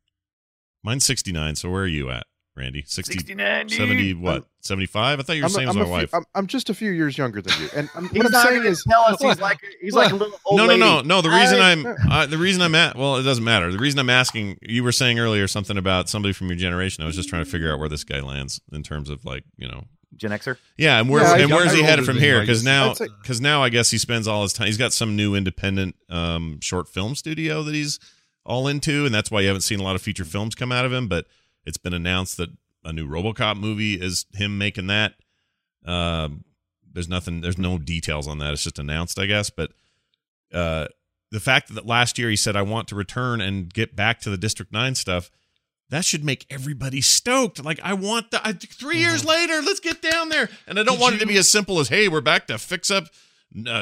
Mine's 69. So where are you at, Randy? 69, 70, what? 75? I thought you were saying my wife. I'm just a few years younger than you. And he's like a little old lady. No. The reason I'm asking, you were saying earlier something about somebody from your generation. I was just trying to figure out where this guy lands in terms of, like, Gen Xer. Yeah, and where's he headed from here? Because now I guess he spends all his time. He's got some new independent short film studio that he's all into, and that's why you haven't seen a lot of feature films come out of him. But it's been announced that a new RoboCop movie is him making that. There's no details on that. It's just announced, I guess. But the fact that last year he said, I want to return and get back to the District 9 stuff, that should make everybody stoked. Like, I want the 3 years later, let's get down there. And I don't want it to be as simple as, hey, we're back to fix up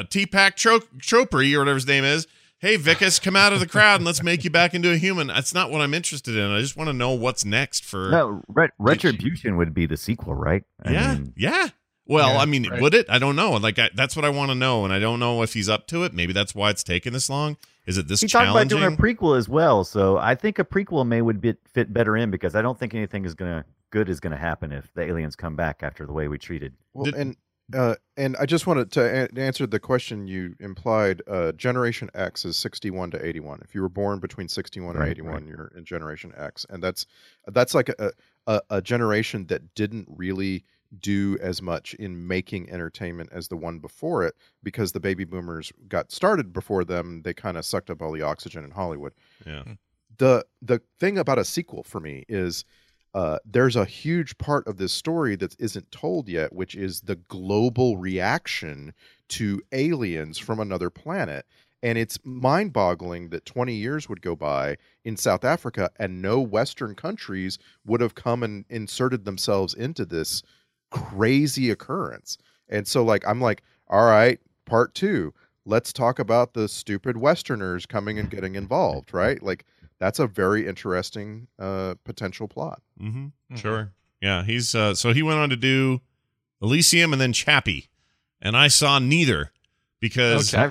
T-Pack Chopri or whatever his name is. Hey, Vickers, come out of the crowd and let's make you back into a human. That's not what I'm interested in. I just want to know what's next for... No, Retribution would be the sequel, right? I mean, yeah. Well, yeah, I mean, right. Would it? I don't know. Like, that's what I want to know, and I don't know if he's up to it. Maybe that's why it's taken this long. Is it this challenging? He talked about doing a prequel as well, so I think a prequel would fit better in, because I don't think anything is going to happen if the aliens come back after the way we treated. Well, and I just wanted to answer the question you implied. Generation X is 61 to 81. If you were born between 61 and 81, you're in Generation X. And that's like a generation that didn't really do as much in making entertainment as the one before it, because the baby boomers got started before them. They kind of sucked up all the oxygen in Hollywood. Yeah. The thing about a sequel for me is... there's a huge part of this story that isn't told yet, which is the global reaction to aliens from another planet. And it's mind-boggling that 20 years would go by in South Africa and no Western countries would have come and inserted themselves into this crazy occurrence. And so, like, I'm like, all right, part two, let's talk about the stupid Westerners coming and getting involved, right? Like, that's a very interesting potential plot. Mm-hmm. Mm-hmm. Sure. Yeah, he's so he went on to do Elysium and then Chappie, and I saw neither because I've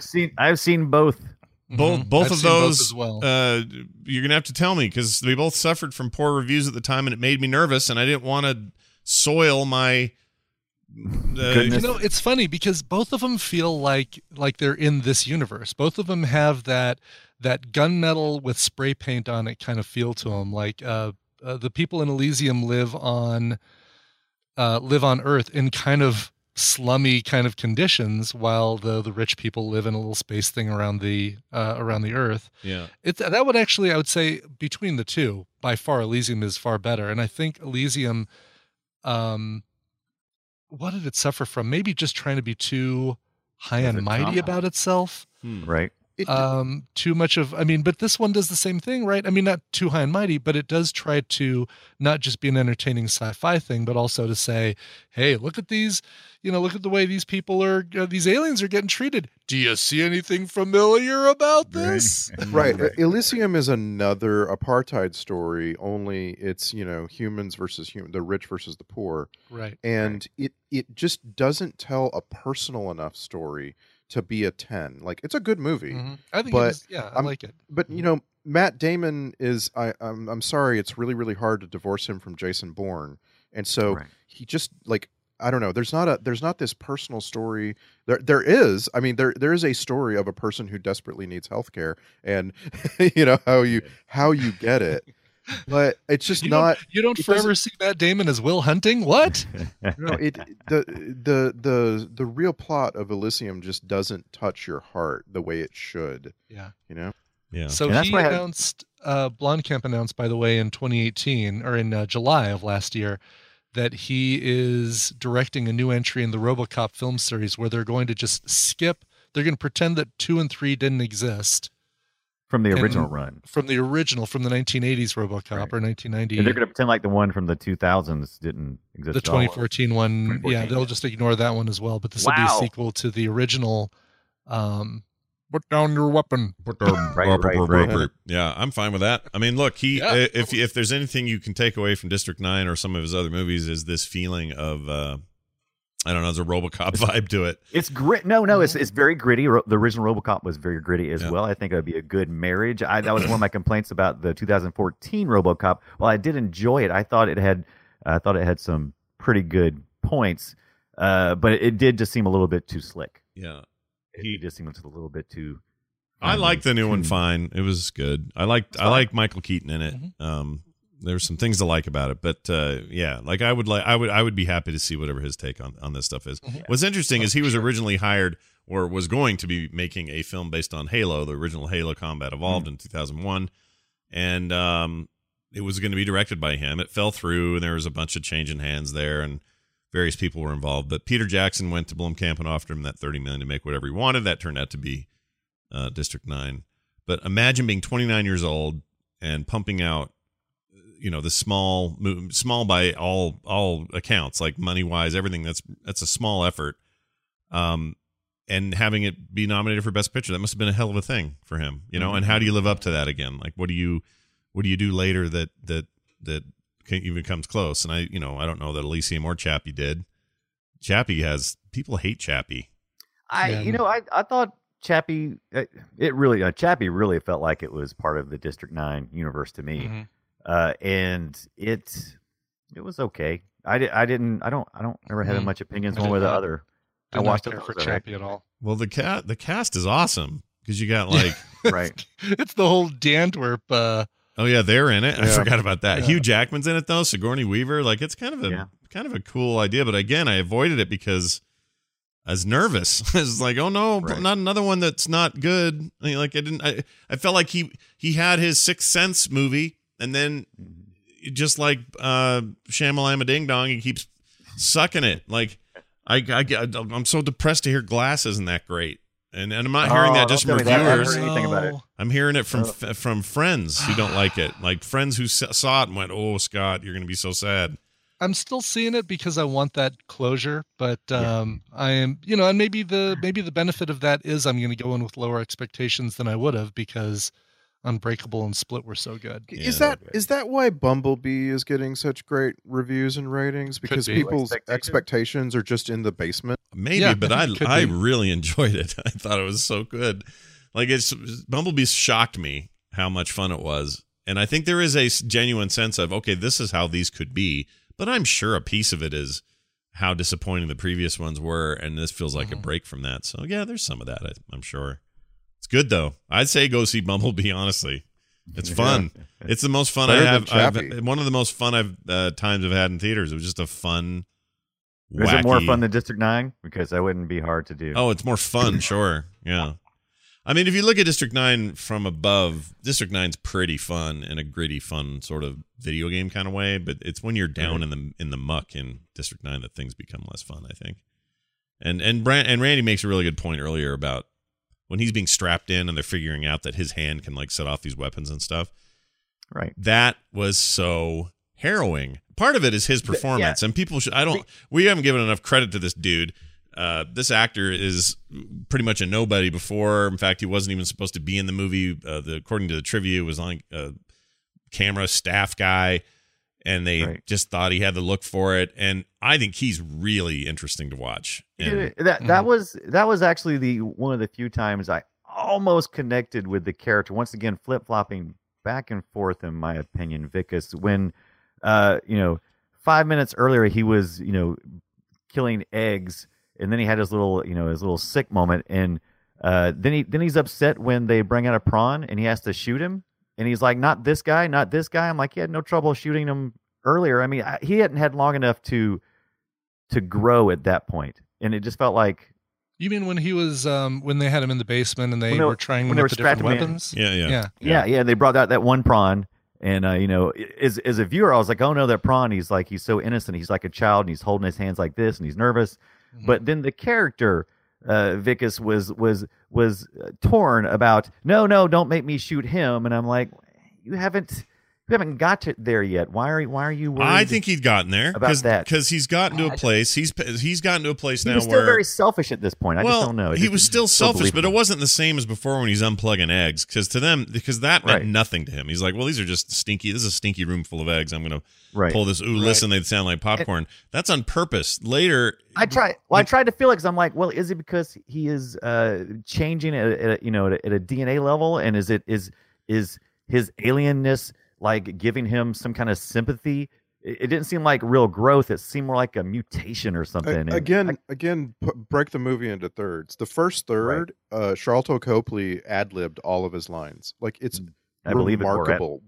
seen both. Both of those, both as well. You're gonna have to tell me, because they both suffered from poor reviews at the time, and it made me nervous, and I didn't want to soil my. You know, it's funny because both of them feel like they're in this universe. Both of them have that gunmetal with spray paint on it kind of feel to them. Like the people in Elysium live on Earth in kind of slummy kind of conditions, while the rich people live in a little space thing around the Earth. Yeah, that would actually, I would say, between the two, by far Elysium is far better. And I think Elysium, what did it suffer from? Maybe just trying to be too high and mighty about itself. Right. Too much of, I mean, but this one does the same thing, right? I mean, not too high and mighty, but it does try to not just be an entertaining sci-fi thing, but also to say, hey, look at these, you know, look at the way these people are, these aliens are getting treated. Do you see anything familiar about this? Right. Elysium is another apartheid story, only it's, you know, humans versus human, the rich versus the poor. Right. And it just doesn't tell a personal enough story to be a 10. Like, it's a good movie. Mm-hmm. I think it is, yeah, I like it. But, you know, Matt Damon is, I'm sorry, it's really, really hard to divorce him from Jason Bourne. And so he just, like, I don't know, there's not this personal story. There is. I mean, there is a story of a person who desperately needs healthcare, and you know how you get it. But it's just you don't forever see Matt Damon as Will Hunting. What? No, the real plot of Elysium just doesn't touch your heart the way it should. Yeah, you know. Yeah. So he announced, Blomkamp announced, by the way, in 2018 or in July of last year, that he is directing a new entry in the RoboCop film series where they're going to just skip. They're going to pretend that 2 and 3 didn't exist. From the original run. From the 1980s RoboCop, or 1990. And they're going to pretend like the one from the 2000s didn't exist. The 2014 one, yeah, they'll just ignore that one as well. But this will be a sequel to the original. Put down your weapon. Put down. Right. Yeah, I'm fine with that. I mean, look, if there's anything you can take away from District 9 or some of his other movies, is this feeling of... I don't know. There's a RoboCop vibe to it. It's grit. No. It's very gritty. The original RoboCop was very gritty as well. I think it would be a good marriage. That was one of my complaints about the 2014 RoboCop. While I did enjoy it, I thought it had some pretty good points, but it did just seem a little bit too slick. Yeah, he just seemed a little bit too. I liked the new one fine. It was good. I liked Michael Keaton in it. Mm-hmm. There's some things to like about it, but I would be happy to see whatever his take on this stuff is. Yeah. What's interesting is he was originally hired or was going to be making a film based on Halo, the original Halo Combat Evolved in 2001, and it was going to be directed by him. It fell through, and there was a bunch of change in hands there, and various people were involved. But Peter Jackson went to Blomkamp and offered him that $30 million to make whatever he wanted. That turned out to be District 9. But imagine being 29 years old and pumping out, you know, the small by all accounts, like money wise, everything. That's a small effort. And having it be nominated for Best Picture, that must have been a hell of a thing for him, you know. Mm-hmm. And how do you live up to that again? Like, what do you do later that even comes close? And I don't know that Elysium or Chappie did. Chappie has people hate Chappie. I thought Chappie, Chappie really felt like it was part of the District 9 universe to me, mm-hmm. And it was okay. I don't ever have much opinions one way or the other. I watched it for Chappie at all. Well, the cast is awesome because you got like right. It's the whole Dantwerp. Oh yeah, they're in it. Yeah. I forgot about that. Yeah. Hugh Jackman's in it though. Sigourney Weaver. Like it's kind of a cool idea. But again, I avoided it because I was nervous. I was like, oh no, right. Not another one that's not good. I mean, like I didn't. I felt like he had his Sixth Sense movie, and then just like Shamalama Ding Dong, he keeps sucking it. Like. I'm so depressed to hear Glass isn't that great, and I'm not hearing that just from reviewers. I haven't heard anything about it. I'm hearing it from friends who don't like it, like friends who saw it and went, "Oh, Scott, you're going to be so sad." I'm still seeing it because I want that closure, but I am, you know, and maybe the benefit of that is I'm going to go in with lower expectations than I would have because Unbreakable and Split were so good. Yeah. Is that why Bumblebee is getting such great reviews and ratings? Because people's expectations are just in the basement. Maybe, yeah, but I really enjoyed it. I thought it was so good. Like Bumblebee shocked me how much fun it was, and I think there is a genuine sense of okay, this is how these could be. But I'm sure a piece of it is how disappointing the previous ones were, and this feels like a break from that. So yeah, there's some of that. I'm sure. It's good though. I'd say go see Bumblebee. Honestly, it's fun. It's the most fun one of the most fun times I've had in theaters. It was just a fun. Was it more fun than District 9? Because that wouldn't be hard to do. Oh, it's more fun. Sure. Yeah. I mean, if you look at District 9 from above, District 9's pretty fun in a gritty, fun sort of video game kind of way. But it's when you're down in the muck in District 9 that things become less fun, I think. And Randy makes a really good point earlier about. When he's being strapped in and they're figuring out that his hand can like set off these weapons and stuff. Right. That was so harrowing. Part of it is his performance and people should, we haven't given enough credit to this dude. This actor is pretty much a nobody before. In fact, he wasn't even supposed to be in the movie. According to the trivia, it was like a camera staff guy and they just thought he had the look for it. And I think he's really interesting to watch. And, that was actually one of the few times I almost connected with the character. Once again, flip-flopping back and forth, in my opinion, Vikas, when, 5 minutes earlier, he was, killing eggs and then he had his little sick moment. And then he's upset when they bring out a prawn and he has to shoot him. And he's like, not this guy, not this guy. I'm like, he had no trouble shooting him earlier. I mean, he hadn't had long enough to grow at that point. And it just felt like. You mean when he was, when they had him in the basement and they were trying with the different weapons? Yeah. They brought out that one prawn. And, as a viewer, I was like, oh no, that prawn. He's like, he's so innocent. He's like a child and he's holding his hands like this and he's nervous. Mm-hmm. But then the character. Vikas was torn about no, don't make me shoot him, and I'm like, you haven't got to there yet. Why are you worried? I think he'd gotten there about that because he's gotten to a place. He's gotten to a place now where he was still very selfish at this point. I just don't know. He was still selfish, but it wasn't the same as before when he's unplugging eggs because that meant nothing to him. He's like, well, these are just stinky. This is a stinky room full of eggs. I'm gonna pull this. Ooh, listen, they sound like popcorn. That's on purpose. Later, I tried to feel it because I'm like, well, is it because he is changing at a DNA level, and is his alienness like giving him some kind of sympathy? It didn't seem like real growth. It seemed more like a mutation or something. Break the movie into thirds. The first third, Charlton Copley ad-libbed all of his lines. Like it's remarkable.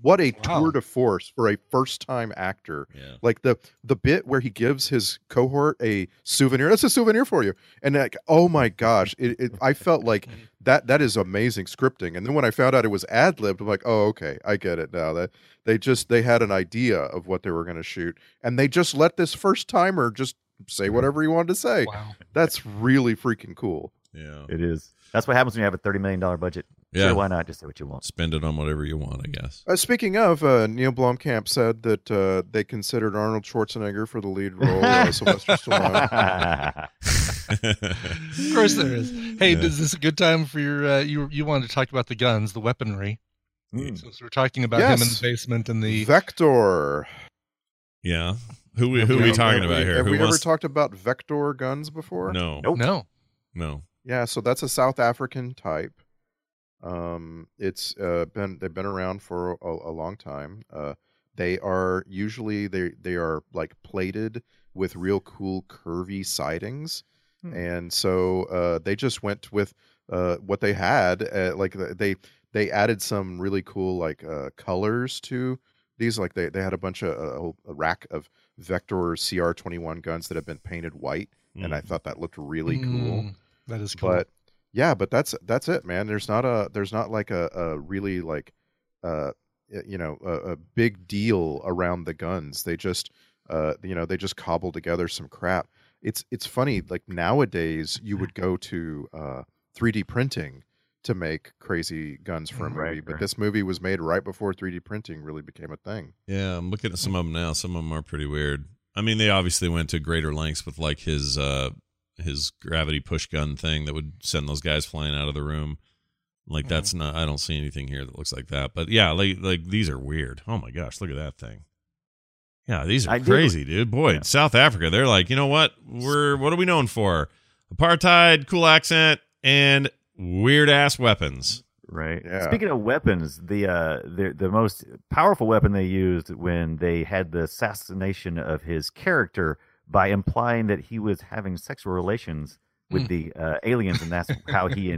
What a tour de force for a first-time actor. Yeah. Like the bit where he gives his cohort a souvenir. That's a souvenir for you. And like, oh my gosh, I felt like that is amazing scripting. And then when I found out it was ad-libbed, I'm like, oh okay, I get it now. That they had an idea of what they were going to shoot, and they just let this first timer just say whatever he wanted to say. Wow. That's really freaking cool. Yeah, it is. That's what happens when you have a $30 million budget. Yeah. Sure, why not? Just do what you want. Spend it on whatever you want, I guess. Speaking of, Neill Blomkamp said that they considered Arnold Schwarzenegger for the lead role. Sylvester Stallone. Of course there is. Hey, yeah. Is this a good time for your, you wanted to talk about the guns, the weaponry. Mm. So we're talking about him in the basement and the... Vector. Yeah. Who are we talking about here? Have we ever talked about Vector guns before? No. Nope. No. Yeah, so that's a South African type. They've been around for a long time. They are like plated with real cool curvy sidings, and so they just went with what they had. They added some really cool colors to these. Like they had a bunch of a rack of Vector CR-21 guns that have been painted white, and I thought that looked really cool. That is cool. But yeah, but that's it, man. There's not a big deal around the guns. They just they just cobble together some crap. It's funny, like nowadays you would go to 3D printing to make crazy guns for a movie, but this movie was made right before 3D printing really became a thing. Yeah, I'm looking at some of them now. Some of them are pretty weird. I mean, they obviously went to greater lengths with like his gravity push gun thing that would send those guys flying out of the room. Like that's not, I don't see anything here that looks like that, but yeah, like these are weird. Oh my gosh. Look at that thing. Yeah. These are crazy, dude. Boy, yeah. South Africa. They're like, you know what? What are we known for? Apartheid, cool accent, and weird ass weapons. Right. Yeah. Speaking of weapons, the most powerful weapon they used when they had the assassination of his character by implying that he was having sexual relations with the aliens, and that's how he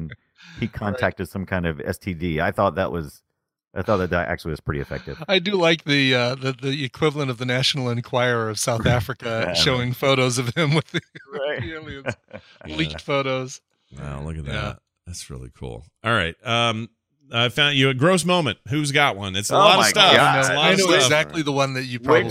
contacted some kind of STD. I thought that actually was pretty effective. I do like the equivalent of the National Enquirer of South Africa showing photos of him with the aliens, leaked photos. Wow, look at that! Yeah. That's really cool. All right. I found you a gross moment. Who's got one? It's a lot of stuff. I know exactly the one that you probably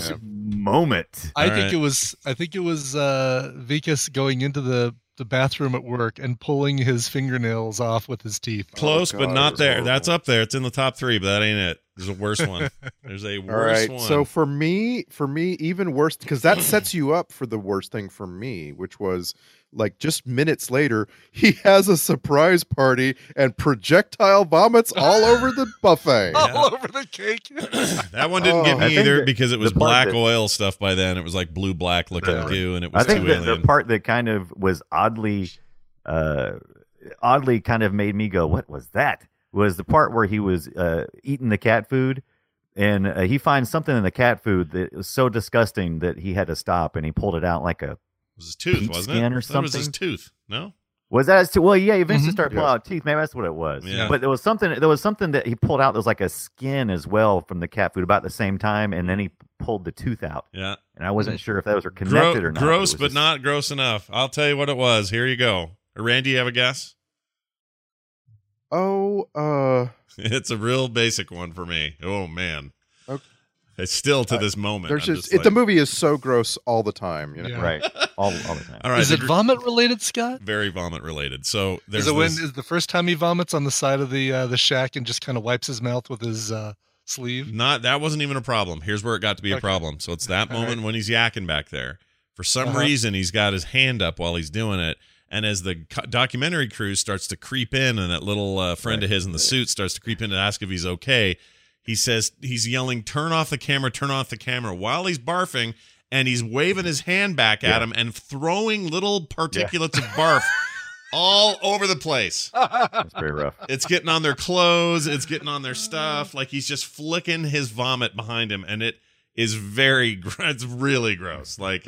moment. I think it was Wikus going into the bathroom at work and pulling his fingernails off with his teeth. Close, but not there. Horrible. That's up there. It's in the top three, but that ain't it. There's a worse one. There's a worse one. So for me, even worse, because that sets you up for the worst thing for me, which was like just minutes later, he has a surprise party and projectile vomits all over the buffet. All over the cake. That one didn't get me either because it was black oil stuff by then. It was like blue-black looking goo, and it was the part that kind of was oddly kind of made me go, what was that? Was the part where he was eating the cat food, and he finds something in the cat food that was so disgusting that he had to stop, and he pulled it out like a It was his tooth, wasn't it? Or something. That was his tooth. No, was that his tooth? Well, yeah, he eventually started pulling out teeth. Maybe that's what it was. Yeah. But there was something. There was something that he pulled out. There was like a skin as well from the cat food about the same time, and then he pulled the tooth out. Yeah, and I wasn't sure if that was connected or not. Gross, but not gross enough. I'll tell you what it was. Here you go, Randy. You have a guess? Oh, it's a real basic one for me. Oh man, okay. It's still to this moment. The movie is so gross all the time, you know? Yeah. Right? All the time. All right. Is it vomit related, Scott? Very vomit related. So there's is the first time he vomits on the side of the shack and just kind of wipes his mouth with his sleeve. That wasn't even a problem. Here's where it got to be a problem. So it's that moment when he's yakking back there. For some reason, he's got his hand up while he's doing it. And as the documentary crew starts to creep in, and that little friend of his in the suit starts to creep in to ask if he's okay, he says he's yelling, "Turn off the camera! Turn off the camera!" while he's barfing, and he's waving his hand back at him and throwing little particulates of barf all over the place. That's pretty rough. It's getting on their clothes. It's getting on their stuff. Like he's just flicking his vomit behind him, and it is it's really gross. Like.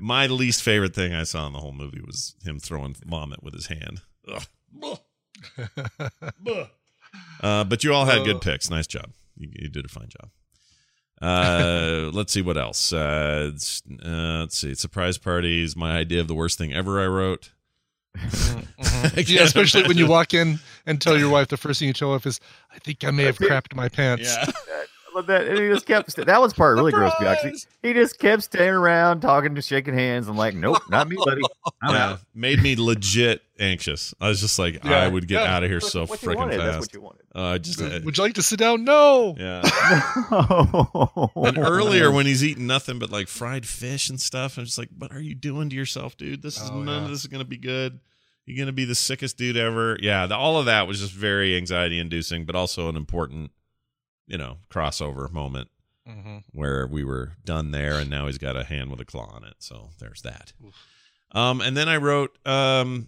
My least favorite thing I saw in the whole movie was him throwing vomit with his hand. But you all had good picks. Nice job. You did a fine job. Let's see what else. Let's see. Surprise parties. My idea of the worst thing ever I wrote. Yeah, especially when you walk in and tell your wife, the first thing you tell her is, I think I may have crapped my pants. Yeah. But that, and he just kept, that was part really grossed me out. He just kept standing around talking, to shaking hands. I'm like, nope, not me, buddy. I'm out. Made me legit anxious. I was just like, I would get out of here so freaking fast. That's what you wanted. Would you like to sit down? No. Yeah. And earlier when he's eating nothing but like fried fish and stuff, I'm just like, what are you doing to yourself, dude? This is none of this is going to be good. You're going to be the sickest dude ever. Yeah. All of that was just very anxiety inducing, but also an important, you know, crossover moment where we were done there and now he's got a hand with a claw on it. So there's that. And then I wrote, would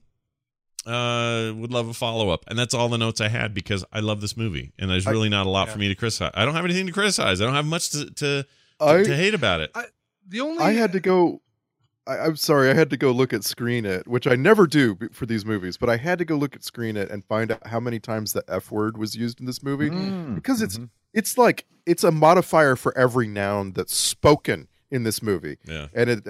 love a follow-up. And that's all the notes I had because I love this movie and there's really not a lot for me to criticize. I don't have anything to criticize. I don't have much to hate about it. I'm sorry, I had to go look at Screen It, which I never do for these movies, but I had to go look at Screen It and find out how many times the F word was used in this movie because it's like it's a modifier for every noun that's spoken in this movie. Yeah. And it,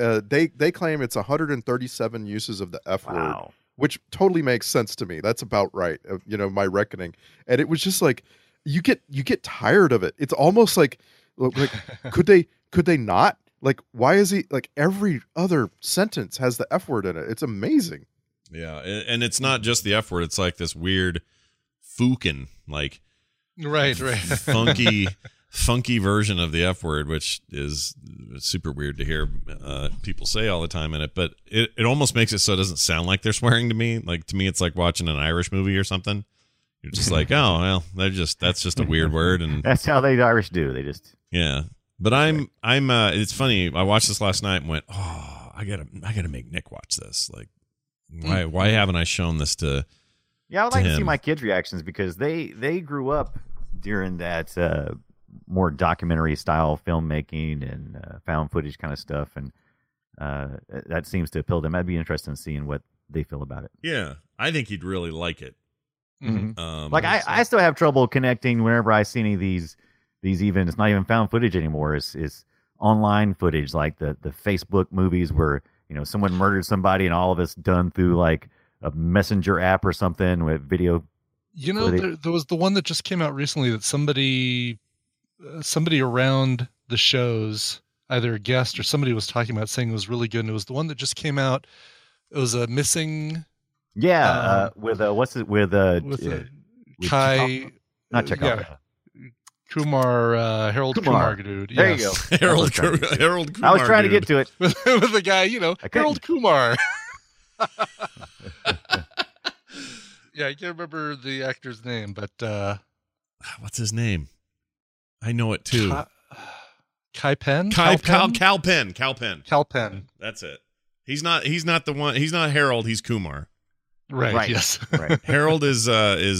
they claim it's 137 uses of the F word, which totally makes sense to me. That's about right, you know, my reckoning. And it was just like you get tired of it. It's almost like could they not? Like, why is he like every other sentence has the F word in it? It's amazing. Yeah. And it's not just the F word. It's like this weird fukin, like funky version of the F word, which is super weird to hear people say all the time in it. But it almost makes it so it doesn't sound like they're swearing to me. Like to me, it's like watching an Irish movie or something. You're just like, oh, well, that's just a weird word. And that's how the Irish do. They just. Yeah. But it's funny. I watched this last night and went, oh, I gotta make Nick watch this. Like, why haven't I shown this to? Yeah, I would like to see my kids' reactions because they grew up during that more documentary style filmmaking and found footage kind of stuff, and that seems to appeal to them. I'd be interested in seeing what they feel about it. Yeah, I think he'd really like it. Mm-hmm. I still have trouble connecting whenever I see any of these. It's not even found footage anymore. It's online footage, like the Facebook movies where, you know, someone murdered somebody and all of it's done through like a messenger app or something with video. You know, there was the one that just came out recently that somebody around the shows, either a guest or somebody was talking about saying it was really good. And it was the one that just came out. It was a missing. Yeah. Harold Kumar. Dude. There you go. Harold Kumar. I was trying to get to it. With the guy, you know, Harold Kumar. Yeah, I can't remember the actor's name, but... what's his name? I know it, too. Kai Penn? Cal Penn. That's it. He's not the one... He's not Harold, he's Kumar. Right. Yes. Right. Harold is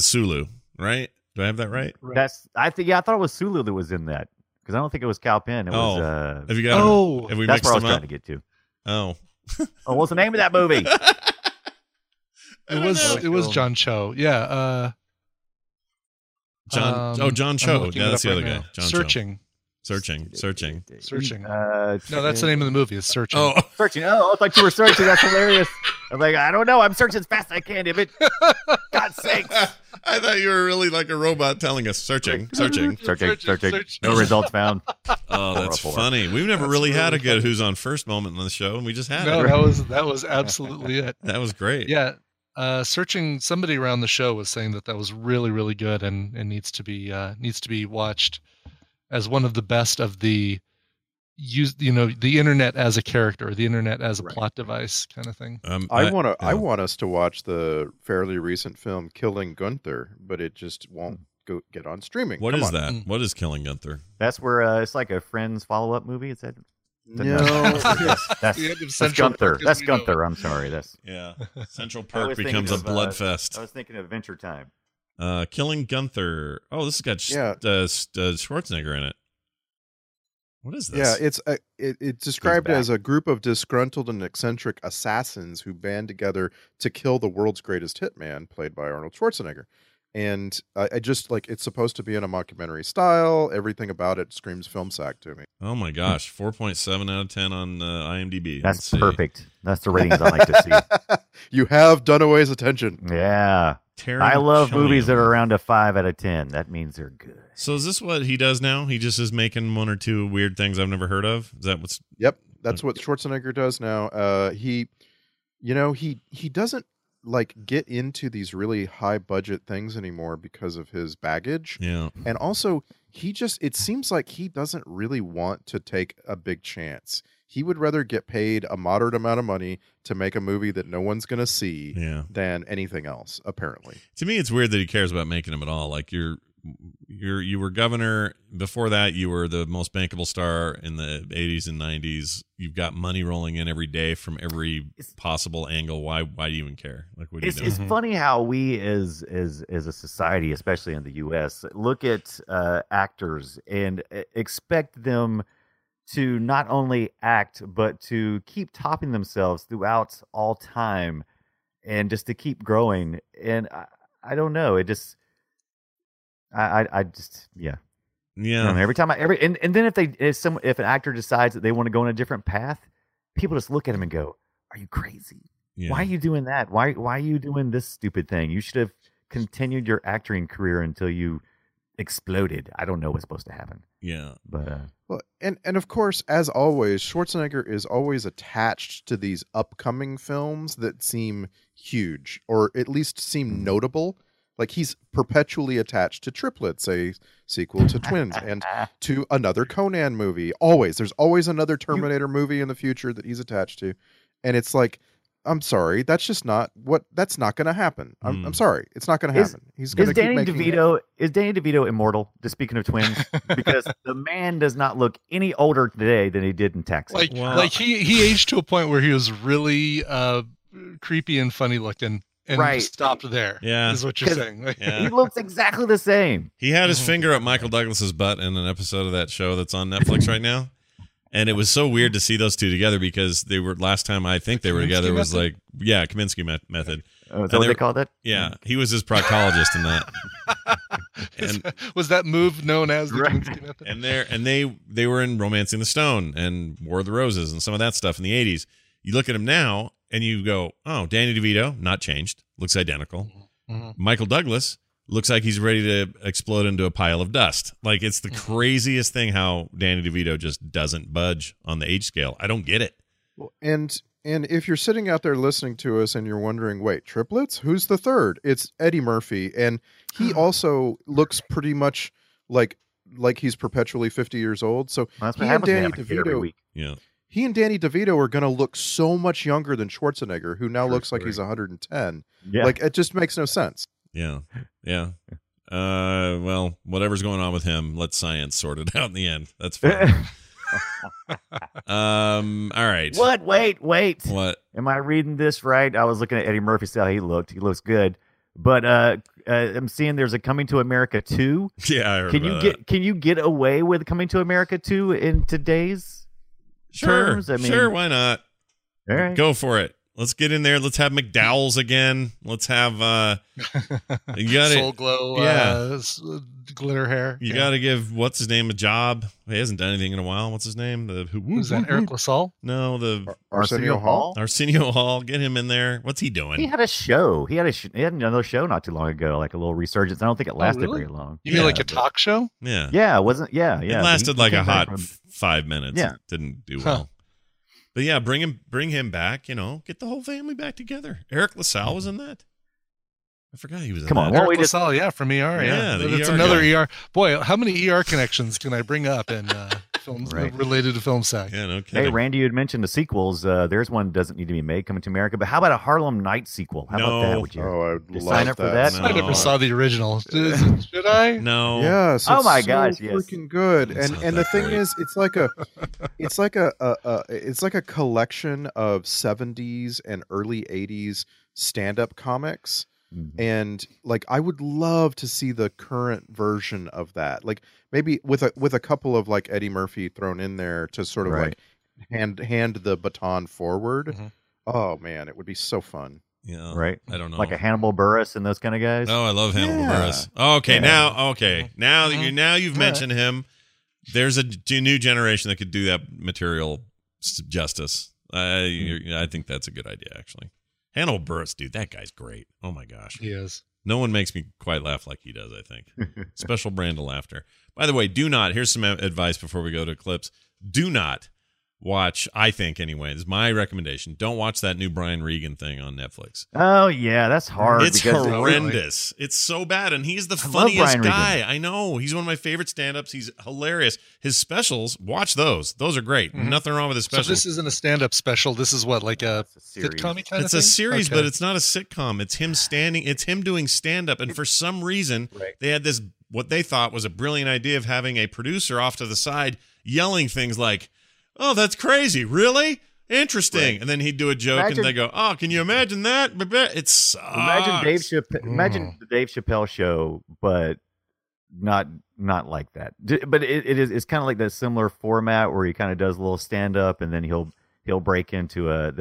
Sulu, right? Do I have that right? That's I thought it was Sulu that was in that because I don't think it was Cal Penn. It was. Have you got? Oh, have we that's what I was trying to get to. Oh. Oh, what's the name of that movie? it was John Cho. Yeah. John Cho. Yeah, that's the other guy. John Searching. Cho. Searching. No, that's the name of the movie. It's Searching. Oh, Searching. Oh, it's like you were searching. That's hilarious. I'm like, I don't know. I'm searching as fast as I can. Damn it. God's sakes. I thought you were really like a robot telling us searching. No results found. Oh, that's funny. We've never really had a good Who's on First moment on the show, and we just had it. That was absolutely it. That was great. Yeah. Searching. Somebody around the show was saying that was really, really good and needs to be watched as one of the best of the internet as a character, the internet as a plot device kind of thing. I want us to watch the fairly recent film Killing Gunther, but it just won't get on streaming. What is Killing Gunther? That's where it's like a Friends follow-up movie. Is that? No. That's Gunther. That's Gunther. I'm sorry. Central Park becomes a blood fest. I was thinking of Adventure Time. Killing Gunther. Oh, this has got Schwarzenegger in it. What is this? Yeah, it's described as a group of disgruntled and eccentric assassins who band together to kill the world's greatest hitman, played by Arnold Schwarzenegger. And I just, like, it's supposed to be in a mockumentary style. Everything about it screams FilmSack to me. Oh my gosh, 4.7 out of 10 on IMDb. That's perfect. That's the ratings I like to see. You have Dunaway's attention. Yeah. I love movies that are around a 5 out of 10. That means they're good. So is this what he does now? He just is making one or two weird things I've never heard of? Is that what's... Yep, that's what Schwarzenegger does now. He, you know, he doesn't, like, get into these really high budget things anymore because of his baggage. Yeah. And also he just, it seems like he doesn't really want to take a big chance. He would rather get paid a moderate amount of money to make a movie that no one's going to see than anything else. Apparently to me, it's weird that he cares about making them at all. Like you were governor. Before that, you were the most bankable star in the 80s and 90s. You've got money rolling in every day from every possible angle. Why do you even care? Like, what do you do? It's funny how we as a society, especially in the U.S., look at actors and expect them to not only act, but to keep topping themselves throughout all time and just to keep growing. And I don't know. It just... I mean, every time, and then if an actor decides that they want to go in a different path, people just look at him and go, "Are you crazy? Yeah. Why are you doing that? Why are you doing this stupid thing? You should have continued your acting career until you exploded." I don't know what's supposed to happen. Yeah, but well, and of course, as always, Schwarzenegger is always attached to these upcoming films that seem huge, or at least seem notable. Like, he's perpetually attached to Triplets, a sequel to Twins, and to another Conan movie. Always. There's always another Terminator movie in the future that he's attached to. And it's like, I'm sorry, that's just not what... That's not going to happen. I'm sorry. It's not going to happen. He's going to keep making DeVito, is Danny DeVito immortal, just speaking of Twins? Because the man does not look any older today than he did in Texas. Like, wow. Like he aged to a point where he was really creepy and funny looking. And right. Stopped there. Yeah, is what you're saying. Yeah. He looks exactly the same. He had his finger up Michael Douglas's butt in an episode of that show that's on Netflix right now, and it was so weird to see those two together because they were... last time I think they were together was like Kaminsky method. Oh, is that what they called it? Yeah, he was his proctologist in that. And was that move known as the Kaminsky method? And they were in Romancing the Stone and War of the Roses and some of that stuff in the 80s. You look at him now. And you go, oh, Danny DeVito, not changed, looks identical. Mm-hmm. Michael Douglas looks like he's ready to explode into a pile of dust. Like, it's the craziest thing how Danny DeVito just doesn't budge on the age scale. I don't get it. Well, and if you're sitting out there listening to us and you're wondering, wait, Triplets? Who's the third? It's Eddie Murphy, and he also looks pretty much like he's perpetually 50 years old. So well, he and Danny DeVito. Yeah. He and Danny DeVito are going to look so much younger than Schwarzenegger, who now looks like he's 110. Yeah. Like, it just makes no sense. Yeah. Yeah. Well, whatever's going on with him, let science sort it out in the end. That's fine. All right. What? Wait. What? Am I reading this right? I was looking at Eddie Murphy's how he looked. He looks good. But I'm seeing there's a Coming to America 2. Yeah, I heard Can you get away with Coming to America 2 in today's... Sure, I mean, sure. Why not? All right. Go for it. Let's get in there. Let's have McDowell's again. Let's have you got Soul Glow, glitter hair. You got to give what's his name a job. He hasn't done anything in a while. What's his name? Eric LaSalle? No, the Arsenio Hall. Arsenio Hall. Get him in there. What's he doing? He had a show. He had another show not too long ago, like a little resurgence. I don't think it lasted very long. You mean like a talk show? Yeah. Yeah. It lasted like a hot 5 minutes. Yeah. It didn't do well. But yeah, bring him back, you know, get the whole family back together. Eric LaSalle was in that. I forgot he was in that. Eric LaSalle, from ER. Yeah. It's another ER. Boy, how many ER connections can I bring up and films related to FilmSack? Yeah, no kidding. Hey, Randy, you had mentioned the sequels. There's one that doesn't need to be made, Coming to America, but how about a Harlem Night sequel? How about that? Would you sign up for that? No. I never saw the original. Should I? No. Yeah. Oh my gosh, yes. Freaking good. And the thing is, it's like a collection of 70s and early 80s stand-up comics. Mm-hmm. And like, I would love to see the current version of that. Like, maybe with a couple of like Eddie Murphy thrown in there to sort of like hand the baton forward. Mm-hmm. Oh man, it would be so fun. Yeah. Right? I don't know. Like a Hannibal Buress and those kind of guys? Oh, I love Hannibal Buress. Okay, yeah. Now you've mentioned him. There's a new generation that could do that material justice. I think that's a good idea, actually. Hannibal Buress, dude, that guy's great. Oh, my gosh. He is. No one makes me quite laugh like he does, I think. Special brand of laughter. By the way, do not, here's some advice before we go to clips. Do not watch, I think anyway, this is my recommendation, don't watch that new Brian Regan thing on Netflix. Oh, yeah, that's hard. It's horrendous. It's so bad, and he's the funniest guy. Regan. I know. He's one of my favorite stand-ups. He's hilarious. His specials, watch those. Those are great. Mm-hmm. Nothing wrong with his specials. So this isn't a stand-up special. This is what, like a sitcom-y kind of thing? It's a series, okay. But it's not a sitcom. It's him standing. It's him doing stand-up, and for some reason, they had this, what they thought was a brilliant idea of having a producer off to the side yelling things like, "Oh, that's crazy. Really? Interesting." Right. And then he'd do a joke and they go, "Oh, can you imagine that?" It sucks. Imagine the Dave Chappelle show, but not like that. But it's kind of like that similar format where he kind of does a little stand up and then they'll break into a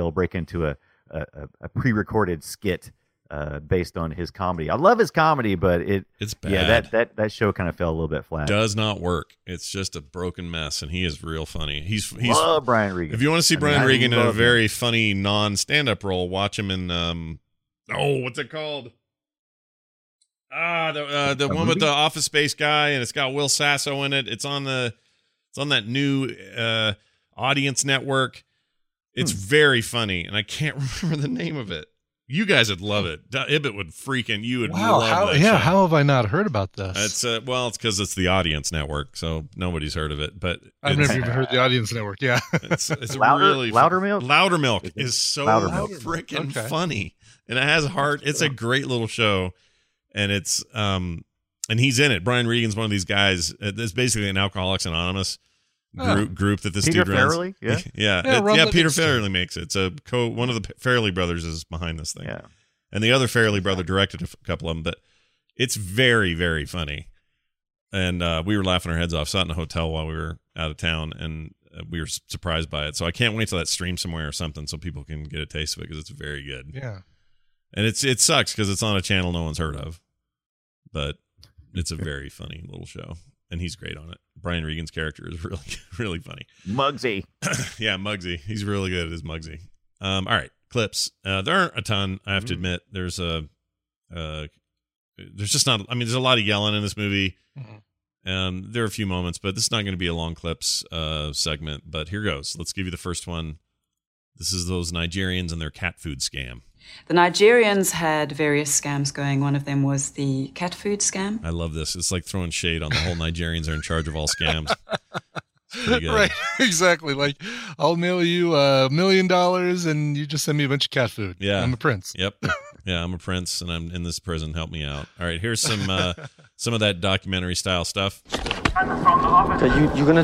pre-recorded skit based on his comedy. I love his comedy, but it's bad. Yeah, that show kind of fell a little bit flat. Does not work. It's just a broken mess, and he is real funny. He's love Brian Regan. If you want to see Brian Regan in a very funny non-stand-up role, watch him in what's it called? The one with the Office Space guy, and it's got Will Sasso in it. It's on that new Audience Network. It's very funny, and I can't remember the name of it. You guys would love it. Ibbot would freaking. You would love that. Yeah, show. How have I not heard about this? It's well, it's because it's the Audience Network, so nobody's heard of it. But I've never even heard the Audience Network. Yeah, it's Loudermilk is so freaking funny, and it has heart. It's a great little show, and it's and he's in it. Brian Regan's one of these guys. It's basically an Alcoholics Anonymous group that this Peter dude runs. Farrelly? Yeah. Peter Farrelly makes it. It's one of the Farrelly brothers is behind this thing. Yeah. And the other Farrelly brother directed a couple of them, but it's very, very funny. And we were laughing our heads off. Sat in a hotel while we were out of town, and we were surprised by it. So I can't wait till that stream somewhere or something so people can get a taste of it, because it's very good. Yeah. And it sucks because it's on a channel no one's heard of, but it's a very funny little show. And he's great on it. Brian Regan's character is really, really funny. Muggsy. Yeah, Muggsy. He's really good at his Muggsy. All right, clips. There aren't a ton, I have to admit. There's there's a lot of yelling in this movie. There are a few moments, but this is not going to be a long clips segment. But here goes. Let's give you the first one. This is those Nigerians and their cat food scam. The Nigerians had various scams going. One of them was the cat food scam. I love this. It's like throwing shade on the whole Nigerians are in charge of all scams. Right, exactly. Like, I'll mail you $1 million and you just send me a bunch of cat food. Yeah. I'm a prince. Yep. Yeah, I'm a prince and I'm in this prison. Help me out. All right, here's some of that documentary style stuff. So you're going to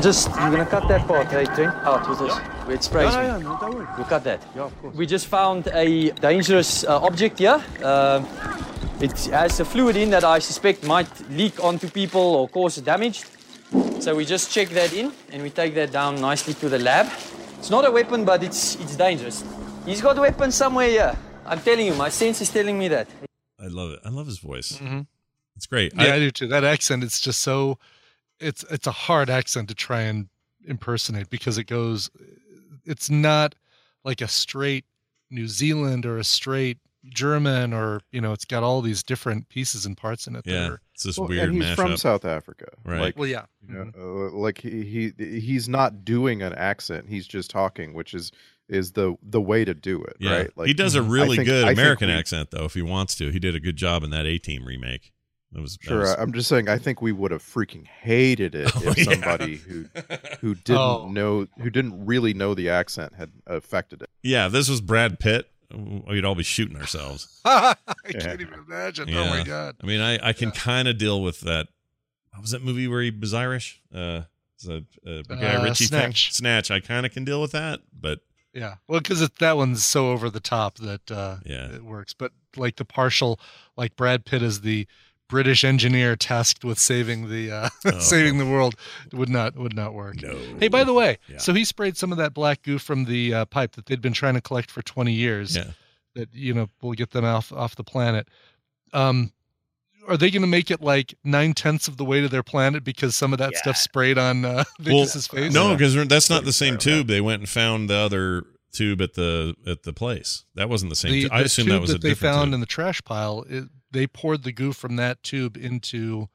cut that part, right? Out with this. It sprays me. No, don't worry. We'll cut that. Yeah, of course. We just found a dangerous object here. It has a fluid in that I suspect might leak onto people or cause damage. So we just check that in and we take that down nicely to the lab. It's not a weapon, but it's dangerous. He's got a weapon somewhere here. I'm telling you, my sense is telling me that. I love it. I love his voice. Mm-hmm. It's great. Yeah, I do too. That accent, it's just so... It's a hard accent to try and impersonate, because it's not like a straight New Zealand or a straight German, or, you know, it's got all these different pieces and parts in it. Yeah, it's this weird mashup. He's from South Africa, right? Like, well, yeah, you know, like he's not doing an accent; he's just talking, which is the way to do it, yeah. Right? Like, he does a really good American accent, though, if he wants to. He did a good job in that A-Team remake. I'm just saying, I think we would have freaking hated it if somebody who didn't know, who didn't really know the accent had affected it. Yeah, if this was Brad Pitt, we'd all be shooting ourselves. I can't even imagine. Yeah. Oh my God. I mean, I can kind of deal with that. What was that movie where he was Irish? Guy Ritchie Snatch. Snatch. I kind of can deal with that, but yeah, well, because that one's so over the top that it works. But like the partial, like Brad Pitt is the British engineer tasked with saving the saving the world would not work. No. Hey, by the way, so he sprayed some of that black goo from the pipe that they'd been trying to collect for 20 years. Yeah. that, you know, will get them off the planet. Are they going to make it like 9/10 of the way to their planet because some of that stuff sprayed on Vicus's face? No, because that's not the same tube. They went and found the other tube at the place. That wasn't the same. I assume that was a different tube. They found in the trash pile. They poured the goo from that tube into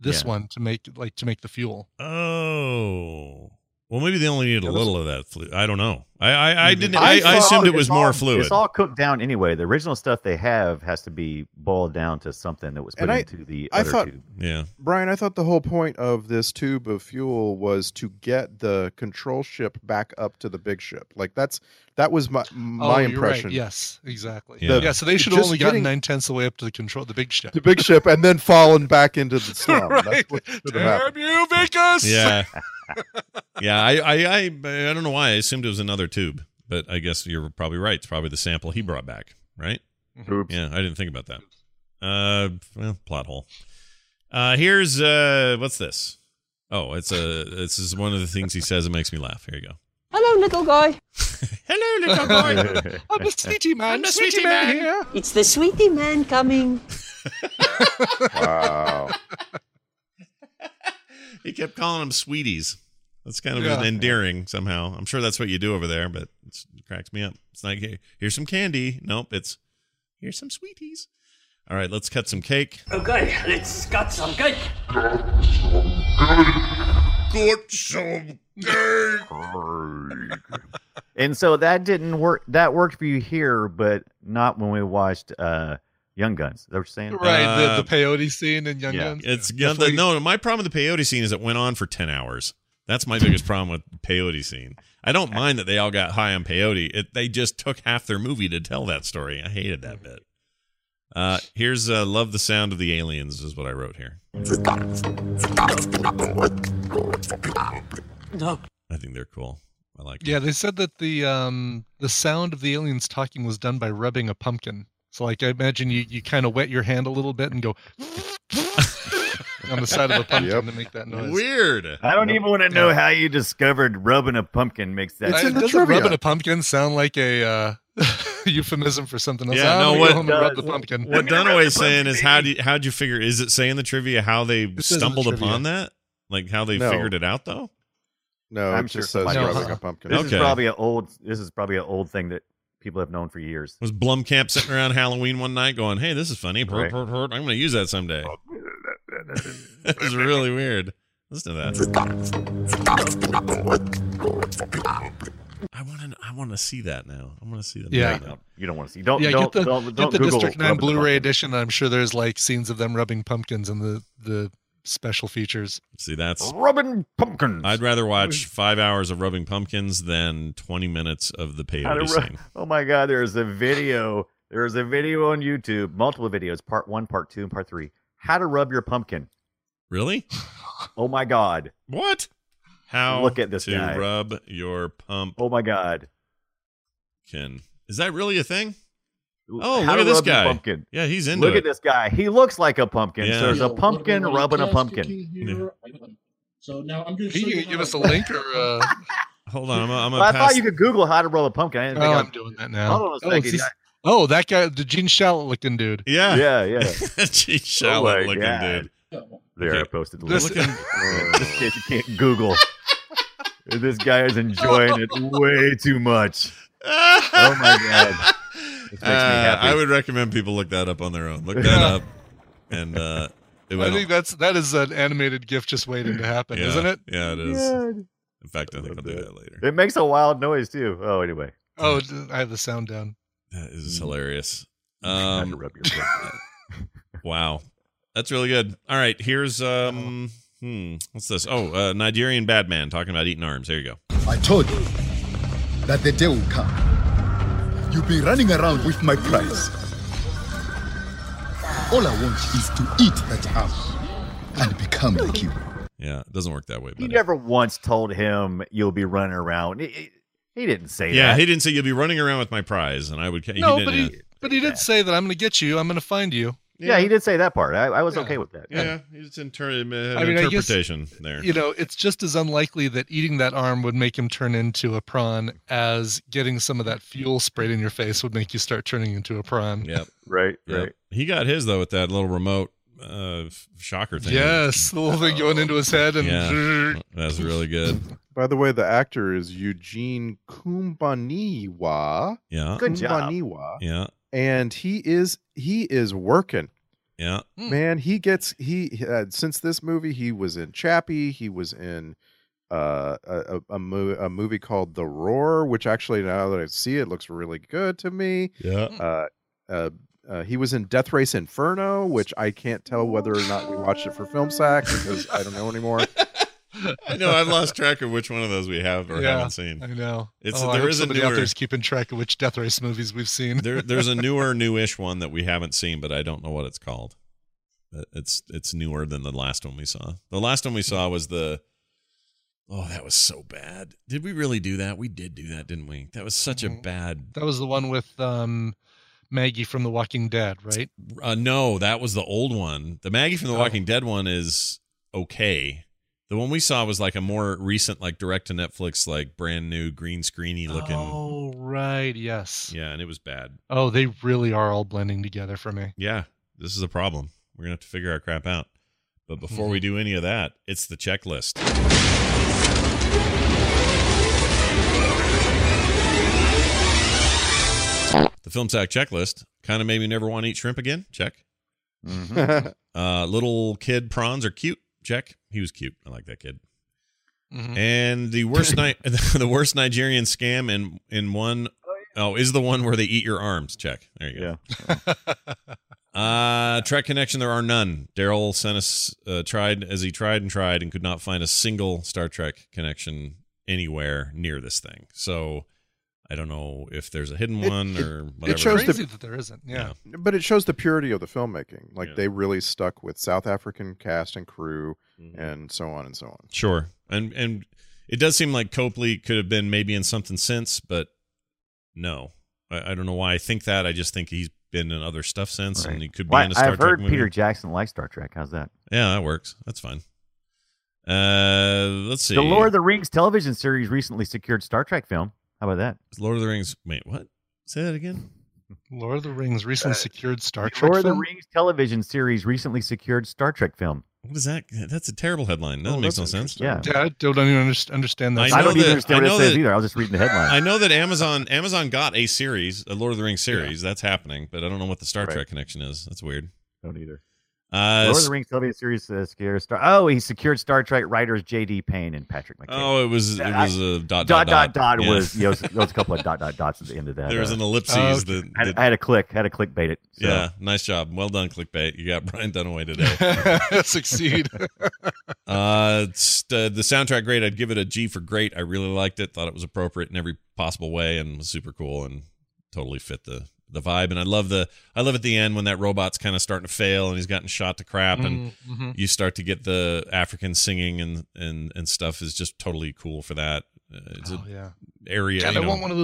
this one to make the fuel. Oh. Well, maybe they only needed a little of that fluid. I don't know. I assumed it was more fluid. It's all cooked down anyway. The original stuff they have has to be boiled down to something that was put into the other tube. Yeah, Brian, I thought the whole point of this tube of fuel was to get the control ship back up to the big ship. Like that was my impression. Right. Yes, exactly. Yeah, so they should have only gotten 9/10 away up to the big ship. The big ship, and then fallen back into the slum. Right. Damn you, Vicus! Yeah. Yeah, I don't know why I assumed it was another tube, but I guess you're probably right. It's probably the sample he brought back, right? Oops. Yeah, I didn't think about that. Plot hole. Here's what's this? Oh, this is one of the things he says that makes me laugh. Here you go. Hello, little guy. Hello, little guy. I'm the sweetie man. I'm the sweetie man here. It's the sweetie man coming. Wow. He kept calling them sweeties. That's kind of endearing somehow. I'm sure that's what you do over there, but it cracks me up. It's like, hey, here's some candy. Nope, it's here's some sweeties. All right, let's cut some cake. Okay, let's cut some cake. Cut some cake. And so that didn't work. That worked for you here, but not when we watched... Young Guns. They were saying the peyote scene in Young Guns. It's my problem with the peyote scene is it went on for 10 hours. That's my biggest problem with the peyote scene. I don't mind that they all got high on peyote. They just took half their movie to tell that story. I hated that bit. Here's "Love the Sound of the Aliens" is what I wrote here. No. I think they're cool. I like it. Yeah, they said that the sound of the aliens talking was done by rubbing a pumpkin. So, like, I imagine you kind of wet your hand a little bit and go on the side of a pumpkin to make that noise. Weird. I don't even want to know how you discovered rubbing a pumpkin makes that. Doesn't rubbing a pumpkin sound like a euphemism for something else? Yeah, no. What rub the pumpkin? What Dunaway's saying is how'd you figure? Is it saying the trivia how they stumbled upon that? Like how they figured it out though? No, I'm sure says rubbing a pumpkin. This is probably an old thing that people have known for years. Was Blomkamp sitting around Halloween one night going, hey, this is funny. Right. I'm going to use that someday. That is really weird. Listen to that. I want to see that now. I'm going to see that. Yeah. Now. You don't want to see. Don't get the District 9 Blu-ray edition. I'm sure there's like scenes of them rubbing pumpkins in the special features. See, that's rubbing pumpkins. I'd rather watch 5 hours of rubbing pumpkins than 20 minutes of the peyote scene. Oh my God, there's a video on YouTube, multiple videos, part 1, part 2, and part 3. How to rub your pumpkin. Really? Oh my God. What? How look at this to guy. Rub your pump. Oh my God. Ken. Is that really a thing? Oh, look at this guy. Pumpkin. Yeah, he's into it. Look at this guy. He looks like a pumpkin. Yeah. So there's a pumpkin rubbing a pumpkin. Yeah. So now I'm going to show you. Can you give us a link or hold on. I thought you could Google how to rub a pumpkin. I didn't think I'm doing that now. Hold on a second. Oh, that guy, the Gene Shalit looking dude. Yeah. Yeah, yeah. Gene Shalit looking dude. There, I posted the link. This kid, you can't Google. This guy is enjoying it way too much. Oh, my God. I would recommend people look that up on their own. Look that up, and I think that is an animated GIF just waiting to happen, isn't it? Yeah, it is. God. In fact, I think I'll do that later. It makes a wild noise too. Oh, anyway. Oh, I have the sound down. That is hilarious. Wow, that's really good. All right, here's what's this? Oh, Nigerian bad man talking about eating arms. Here you go. I told you that the day will come. You'll be running around with my prize. All I want is to eat that house and become like you. Yeah, it doesn't work that way. Buddy. You never once told him you'll be running around. He didn't say that. Yeah, he didn't say you'll be running around with my prize, and I would. No, but he did say that I'm going to get you. I'm going to find you. Yeah, he did say that part. I was okay with that. Yeah, it's interpretation, I guess, there. You know, it's just as unlikely that eating that arm would make him turn into a prawn as getting some of that fuel sprayed in your face would make you start turning into a prawn. Yep. Right. He got his, though, with that little remote shocker thing. Yes, the little thing going into his head. And that's really good. By the way, the actor is Eugene Kumbaniwa. Yeah. Good job. Yeah. And he is working. Yeah, man, he since this movie, he was in Chappie. He was in a movie called The Roar, which actually, now that I see it, looks really good to me. Yeah, he was in Death Race Inferno, which I can't tell whether or not we watched it for FilmSack because I don't know anymore. I know I've lost track of which one of those we have or haven't seen. I know it's there is somebody out there's keeping track of which Death Race movies we've seen. There's a newish one that we haven't seen, but I don't know what it's called. It's newer than the last one we saw. The last one we saw was that was so bad. Did we really do that? We did do that, didn't we? That was such a bad. That was the one with Maggie from The Walking Dead, right? No, that was the old one. The Maggie from The Walking Dead one is okay. The one we saw was like a more recent, like direct to Netflix, like brand new green screeny looking. Oh, right. Yes. Yeah. And it was bad. Oh, they really are all blending together for me. Yeah. This is a problem. We're going to have to figure our crap out. But before we do any of that, it's the checklist. The FilmSack checklist kind of made me never want to eat shrimp again. Check. Little kid prawns are cute. Check. He was cute. I like that kid. And the worst Nigerian scam in one is the one where they eat your arms. Check. There you go. Yeah. Trek connection. There are none. Daryl sent us tried and could not find a single Star Trek connection anywhere near this thing. So I don't know if there's a hidden one or whatever. It's crazy that there isn't. Yeah. But it shows the purity of the filmmaking. Like they really stuck with South African cast and crew and so on and so on. Sure. And it does seem like Copley could have been maybe in something since, but no. I don't know why I think that. I just think he's been in other stuff since and he could be in a Star Trek movie. I've heard Peter Jackson likes Star Trek. How's that? Yeah, that works. That's fine. Let's see. The Lord of the Rings television series recently secured Star Trek film. How about that? Lord of the Rings. Wait, what? Say that again. Lord of the Rings recently secured Star Trek. Lord of the Rings television series recently secured Star Trek film. What is that? That's a terrible headline. That makes no sense. Yeah, I don't even understand that. I don't even understand what it says either. I was just reading the headline. I know that Amazon got a series, a Lord of the Rings series. Yeah. That's happening, but I don't know what the Star Trek connection is. That's weird. Don't either. Lord of the Rings television series he secured Star Trek writers J.D. Payne and Patrick McKay. Oh, it was a dot. Yeah. There was a couple of dots at the end of that. There was an ellipses. I had to click. Had to clickbait it. So. Yeah, nice job. Well done, clickbait. You got Brian Dunaway today. Succeed. The soundtrack great. I'd give it a G for great. I really liked it. Thought it was appropriate in every possible way and was super cool and totally fit the vibe. And I love at the end when that robot's kind of starting to fail and he's gotten shot to crap and you start to get the African singing and stuff is just totally cool for that. Area. God, I want one of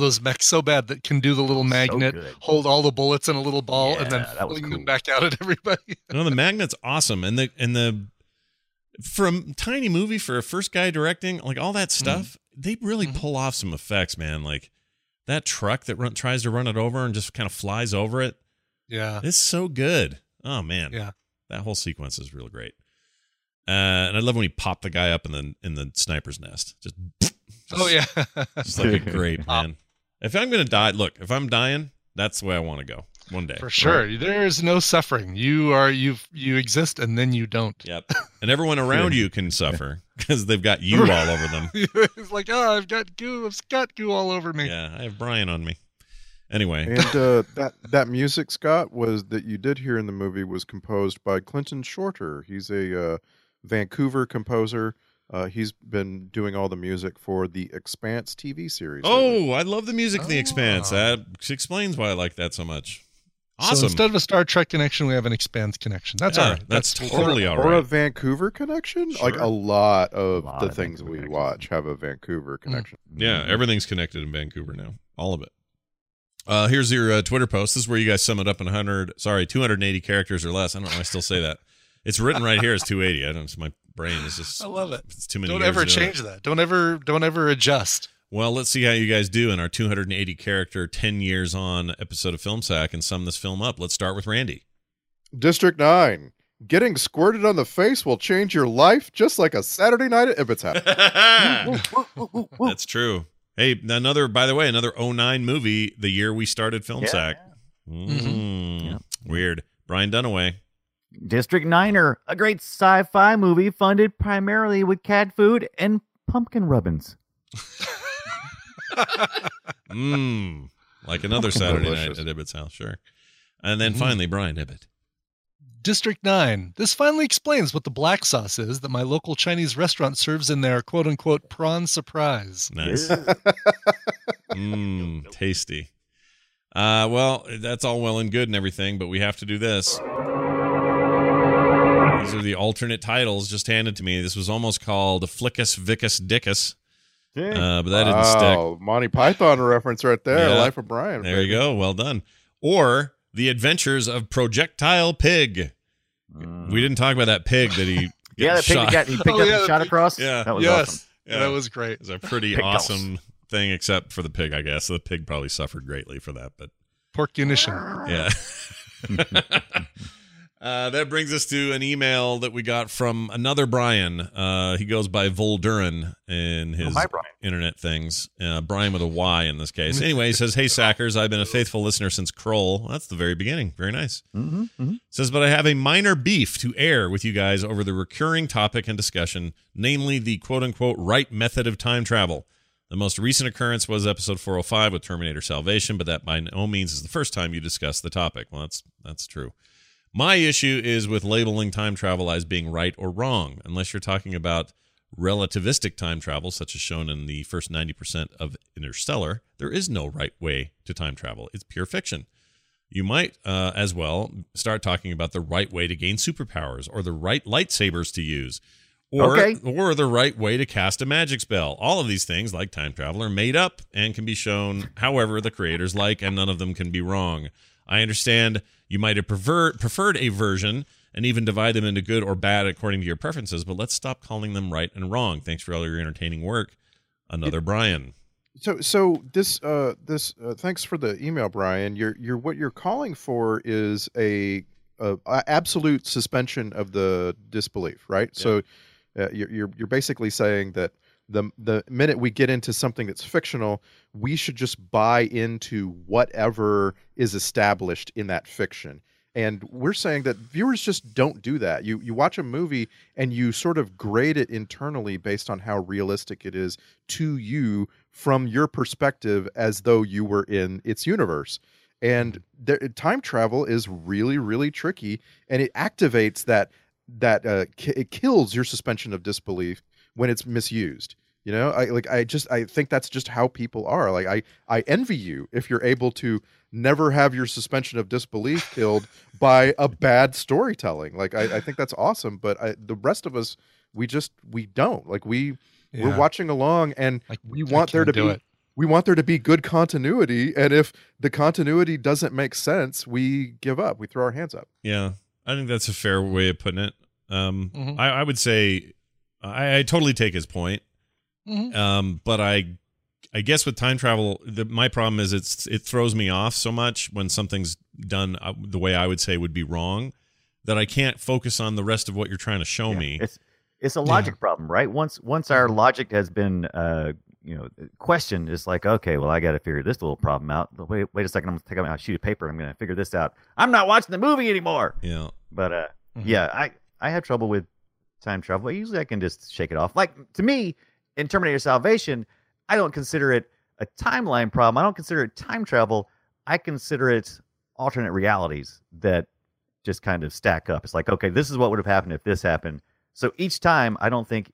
those mechs so bad that can do the little magnet, hold all the bullets in a little ball and then fling them back out at everybody. No, the magnet's awesome. And for a tiny movie, for a first guy directing, like all that stuff, they really pull off some effects, man. Like, that truck that tries to run it over and just kind of flies over it. Yeah. It's so good. Oh, man. Yeah. That whole sequence is real great. And I love when he popped the guy up in the sniper's nest. Just like a great man. If I'm going to die, look, if I'm dying, that's the way I want to go one day. For sure. Right? There is no suffering. You exist and then you don't. Yep. And everyone around you can suffer. Because they've got you all over them. It's like, I've got goo all over me. Yeah, I have Brian on me. Anyway. And that music, Scott, that you did hear in the movie was composed by Clinton Shorter. He's a Vancouver composer. He's been doing all the music for the Expanse TV series. Oh, I love the music in the Expanse. That explains why I like that so much. Awesome. So instead of a Star Trek connection, we have an Expanse connection. That's all right. That's totally all right. Or a Vancouver connection? Sure. Like a lot of the things we watch have a Vancouver connection. Yeah, everything's connected in Vancouver now. All of it. Here's your Twitter post. This is where you guys sum it up in 280 characters or less. I don't know why I still say that. It's written right here as 280. I don't know. It's my brain is just. I love it. It's too many. Don't ever change that. Don't ever adjust. Well, let's see how you guys do in our 280 character 10 years on episode of FilmSack and sum this film up. Let's start with Randy. District 9. Getting squirted on the face will change your life just like a Saturday night at Ibbot's house. That's true. Hey, by the way, another 09 movie, the year we started FilmSack. Yeah. Mm-hmm. Yeah. Weird. Brian Dunaway. District Niner, a great sci-fi movie funded primarily with cat food and pumpkin rubbins. Like another Saturday night at Ibbot's house, sure. And then finally, Brian Ibbot. District 9. This finally explains what the black sauce is that my local Chinese restaurant serves in their quote-unquote prawn surprise. Nice. Tasty. Well, that's all well and good and everything, but we have to do this. These are the alternate titles just handed to me. This was almost called Flickus Vickus Dickus. But that didn't stick. Oh, Monty Python reference right there. Yeah. Life of Brian. There you go. Well done. Or The Adventures of Projectile Pig. We didn't talk about that pig that he shot. He picked up and shot across. Yeah. That was awesome. Yeah, that was great. It was a pretty awesome thing, except for the pig, I guess. The pig probably suffered greatly for that. But Porcunition. Yeah. That brings us to an email that we got from another Brian. He goes by Voldurin in his internet things. Brian with a Y in this case. Anyway, he says, "Hey, Sackers, I've been a faithful listener since Krull." Well, that's the very beginning. Very nice. Mm-hmm, mm-hmm. Says, "But I have a minor beef to air with you guys over the recurring topic and discussion, namely the quote-unquote right method of time travel. The most recent occurrence was episode 405 with Terminator Salvation, but that by no means is the first time you discussed the topic." Well, that's true. "My issue is with labeling time travel as being right or wrong, unless you're talking about relativistic time travel, such as shown in the first 90% of Interstellar. There is no right way to time travel. It's pure fiction. You might as well start talking about the right way to gain superpowers, or the right lightsabers to use, or the right way to cast a magic spell. All of these things, like time travel, are made up and can be shown however the creators like, and none of them can be wrong. I understand you might have preferred a version and even divide them into good or bad according to your preferences, but let's stop calling them right and wrong. Thanks for all your entertaining work. Another Brian." So this thanks for the email, Brian. You're what you're calling for is a absolute suspension of the disbelief, right? Yeah. So you're basically saying that the minute we get into something that's fictional, we should just buy into whatever is established in that fiction. And we're saying that viewers just don't do that. You watch a movie and you sort of grade it internally based on how realistic it is to you from your perspective, as though you were in its universe. And time travel is really, really tricky, and it activates that it kills your suspension of disbelief when it's misused. You know, I think that's just how people are. Like, I envy you if you're able to never have your suspension of disbelief killed by a bad storytelling. Like, I think that's awesome. But the rest of us, we don't. Like, we're watching along, and we want there to be good continuity. And if the continuity doesn't make sense, we give up. We throw our hands up. Yeah, I think that's a fair way of putting it. I would say, I totally take his point, but I guess with time travel, my problem is it throws me off so much when something's done the way I would say would be wrong, that I can't focus on the rest of what you're trying to show me. It's a logic problem, right? Once our logic has been questioned, it's like, okay, well, I got to figure this little problem out. Wait a second, I'm gonna take out my sheet of paper. I'm gonna figure this out. I'm not watching the movie anymore. Yeah, but I had trouble with time travel. Usually I can just shake it off. Like, to me, in Terminator Salvation, I don't consider it a timeline problem. I don't consider it time travel. I consider it alternate realities that just kind of stack up. It's like, okay, this is what would have happened if this happened. So each time, I think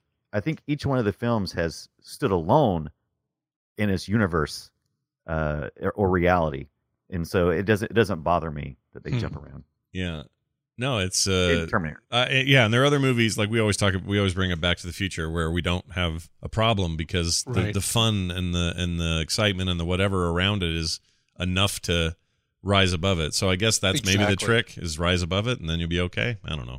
each one of the films has stood alone in its universe or reality. And so it doesn't bother me that they jump around. Yeah. No, it's Terminator. And there are other movies, like we always bring up Back to the Future, where we don't have a problem because the fun and the excitement and the whatever around it is enough to rise above it. So I guess that's maybe the trick is rise above it, and then you'll be okay. I don't know.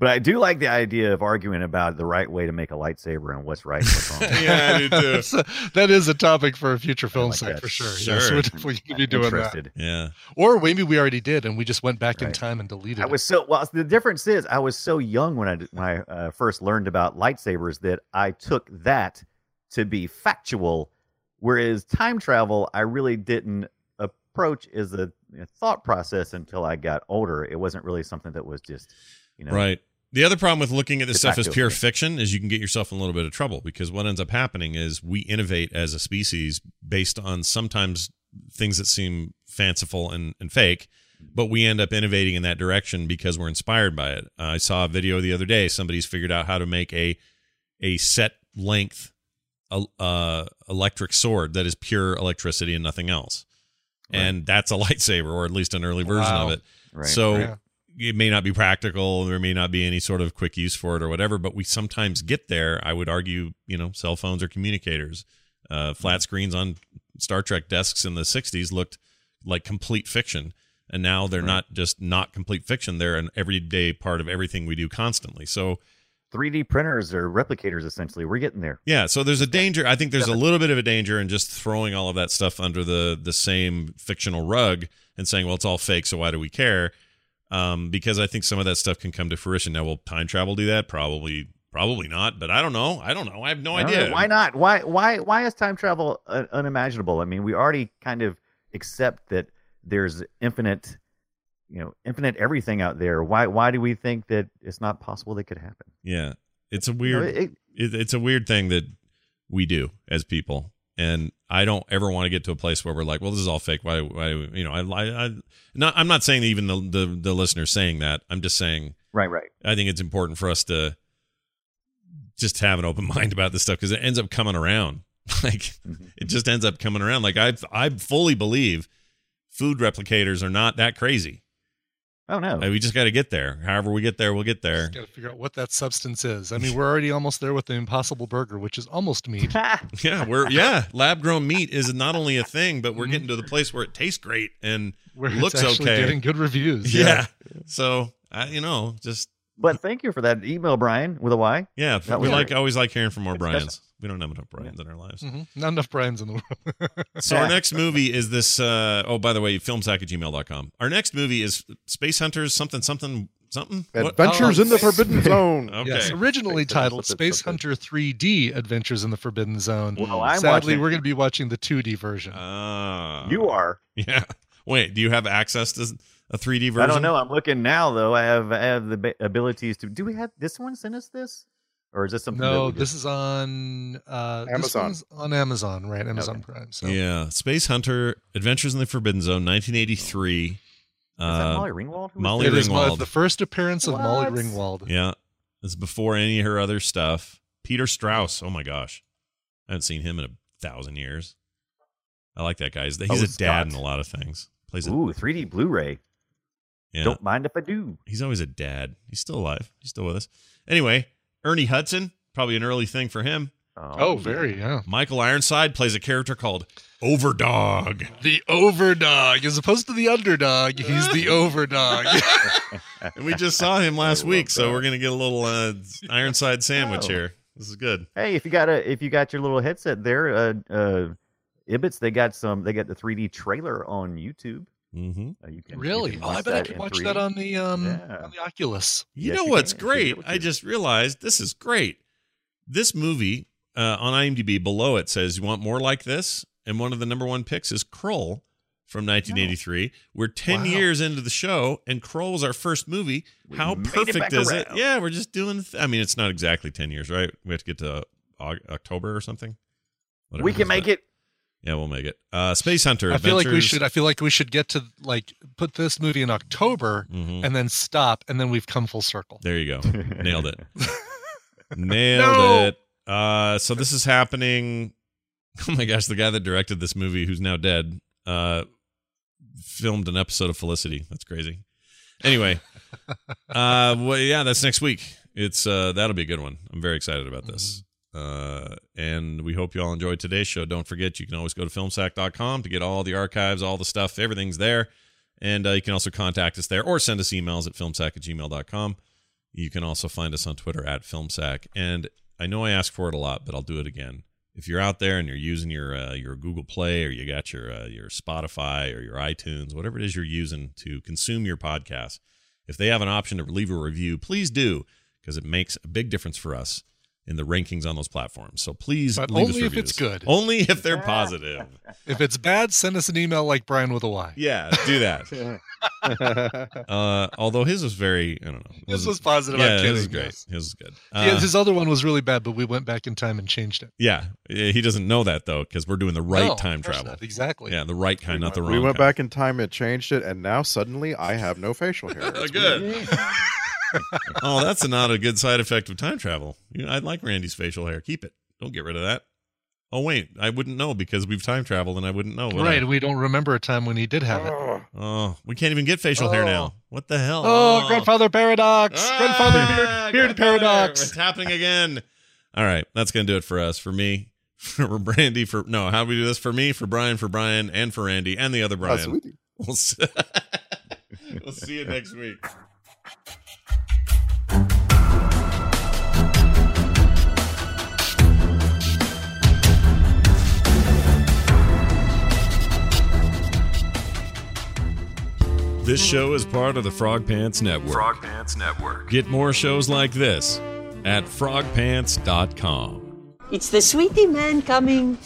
But I do like the idea of arguing about the right way to make a lightsaber and what's right and what's wrong. Yeah, I do too. That is a topic for a future film site for sure. Yes, we could be doing that. Yeah. Or maybe we already did and we just went back in time and deleted it. Well, the difference is I was so young when I first learned about lightsabers that I took that to be factual, whereas time travel I really didn't approach as a thought process until I got older. It wasn't really something that was just, you know. Right. The other problem with looking at this stuff as pure fiction is you can get yourself in a little bit of trouble, because what ends up happening is we innovate as a species based on sometimes things that seem fanciful and fake, but we end up innovating in that direction because we're inspired by it. I saw a video the other day. Somebody's figured out how to make a set length electric sword that is pure electricity and nothing else. Right. And that's a lightsaber, or at least an early version of it. Right. So... yeah. It may not be practical. There may not be any sort of quick use for it or whatever, but we sometimes get there. I would argue, cell phones or communicators, flat screens on Star Trek desks in the 60s looked like complete fiction. And now they're not just not complete fiction. They're an everyday part of everything we do constantly. So 3D printers or replicators, essentially, we're getting there. Yeah. So there's a danger. I think there's a little bit of a danger in just throwing all of that stuff under the same fictional rug and saying, well, it's all fake. So why do we care? Because I think some of that stuff can come to fruition. Now, will time travel do that? Probably not. But I don't know. I have no idea. Why not? Why is time travel unimaginable? I mean, we already kind of accept that there's infinite everything out there. Why do we think that it's not possible that could happen? Yeah, it's a weird. It's a weird thing that we do as people. And I don't ever want to get to a place where we're like, well, this is all fake. Why I'm not saying that even the listener saying that. I'm just saying, right. I think it's important for us to just have an open mind about this stuff, because it ends up coming around. It just ends up coming around. Like I fully believe food replicators are not that crazy. Oh, no. We just got to get there. However we get there, we'll get there. Just got to figure out what that substance is. I mean, we're already almost there with the Impossible Burger, which is almost meat. Lab-grown meat is not only a thing, but we're getting to the place where it tastes great and where looks okay. Where it's actually getting good reviews. Yeah. So, But thank you for that email, Brian, with a Y. Yeah. Always like hearing from more Brians. We don't have enough Brians in our lives. Mm-hmm. Not enough Brians in the world. So our next movie is this, by the way, filmsack@gmail.com. Our next movie is Space Hunters something. Adventures in the Forbidden Zone. Okay. Yes, originally titled Space Hunter 3D Adventures in the Forbidden Zone. Well, sadly, we're going to be watching the 2D version. You are. Yeah. Wait, do you have access to... a 3D version? I don't know. I'm looking now, though. I have the abilities to... Do we have... this one sent us this? Or is this something... No, this is on... Amazon. This one's on Amazon, right? Amazon Prime. So. Yeah. Space Hunter, Adventures in the Forbidden Zone, 1983. Is that Molly Ringwald? It is the first appearance of Molly Ringwald. Yeah. It's before any of her other stuff. Peter Strauss. Oh, my gosh. I haven't seen him in 1,000 years. I like that guy. He's a dad in a lot of things. Plays 3D Blu-ray. Yeah. Don't mind if I do. He's always a dad. He's still alive. He's still with us. Anyway, Ernie Hudson, probably an early thing for him. Very, yeah. Michael Ironside plays a character called Overdog. The Overdog. As opposed to the Underdog, he's the Overdog. And we just saw him last week, so we're going to get a little Ironside sandwich here. This is good. Hey, if you got your little headset there, Ibbotts, they got the 3D trailer on YouTube. Mm-hmm. You can I bet I can watch that on the Oculus. Great? I just realized this is great. This movie on IMDb below it says you want more like this, and one of the #1 picks is Krull from 1983. We're 10 years into the show, and Krull was our first movie. How perfect is it? Yeah, we're just doing. I mean, it's not exactly 10 years, right? We have to get to October or something. Whatever we can make it. Yeah, we'll make it. Space Hunter Adventures. I feel like we should get to put this movie in October and then stop, and then we've come full circle. There you go. Nailed it. Nailed it. So this is happening. Oh my gosh, the guy that directed this movie, who's now dead, filmed an episode of Felicity. That's crazy. Anyway, that's next week. It's that'll be a good one. I'm very excited about this. And we hope you all enjoyed today's show. Don't forget, you can always go to filmsack.com to get all the archives, all the stuff. Everything's there. And you can also contact us there or send us emails at filmsack@gmail.com. You can also find us on Twitter at filmsack. And I know I ask for it a lot, but I'll do it again. If you're out there and you're using your Google Play, or you got your Spotify or your iTunes, whatever it is you're using to consume your podcast, if they have an option to leave a review, please do, because it makes a big difference for us in the rankings on those platforms. So please leave us reviews. Only if it's good. Only if they're positive. If it's bad, send us an email like Brian with a Y. Yeah, do that. Although his was very, I don't know. His was positive. Yeah, his was great. His was good. Yeah, his other one was really bad, but we went back in time and changed it. Yeah, he doesn't know that, though, because we're doing the right time travel. Not. Exactly. Yeah, the right kind, not the wrong kind. We went back in time, it changed it, and now suddenly I have no facial hair. Good. Oh, that's not a good side effect of time travel. You know, I'd like Randy's facial hair. Keep it. Don't get rid of that. Oh, wait. I wouldn't know because we've time traveled and I wouldn't know. Right. We don't remember a time when he did have it. Oh, we can't even get facial hair now. What the hell? Oh. Grandfather paradox. Grandfather beard paradox. It's happening again. All right. That's going to do it for us. For me, for Brandy, for no, how do we do this? For me, for Brian, and for Randy, and the other Brian. We'll see, we'll see you next week. This show is part of the Frog Pants Network. Frog Pants Network. Get more shows like this at frogpants.com. It's the sweetie man coming.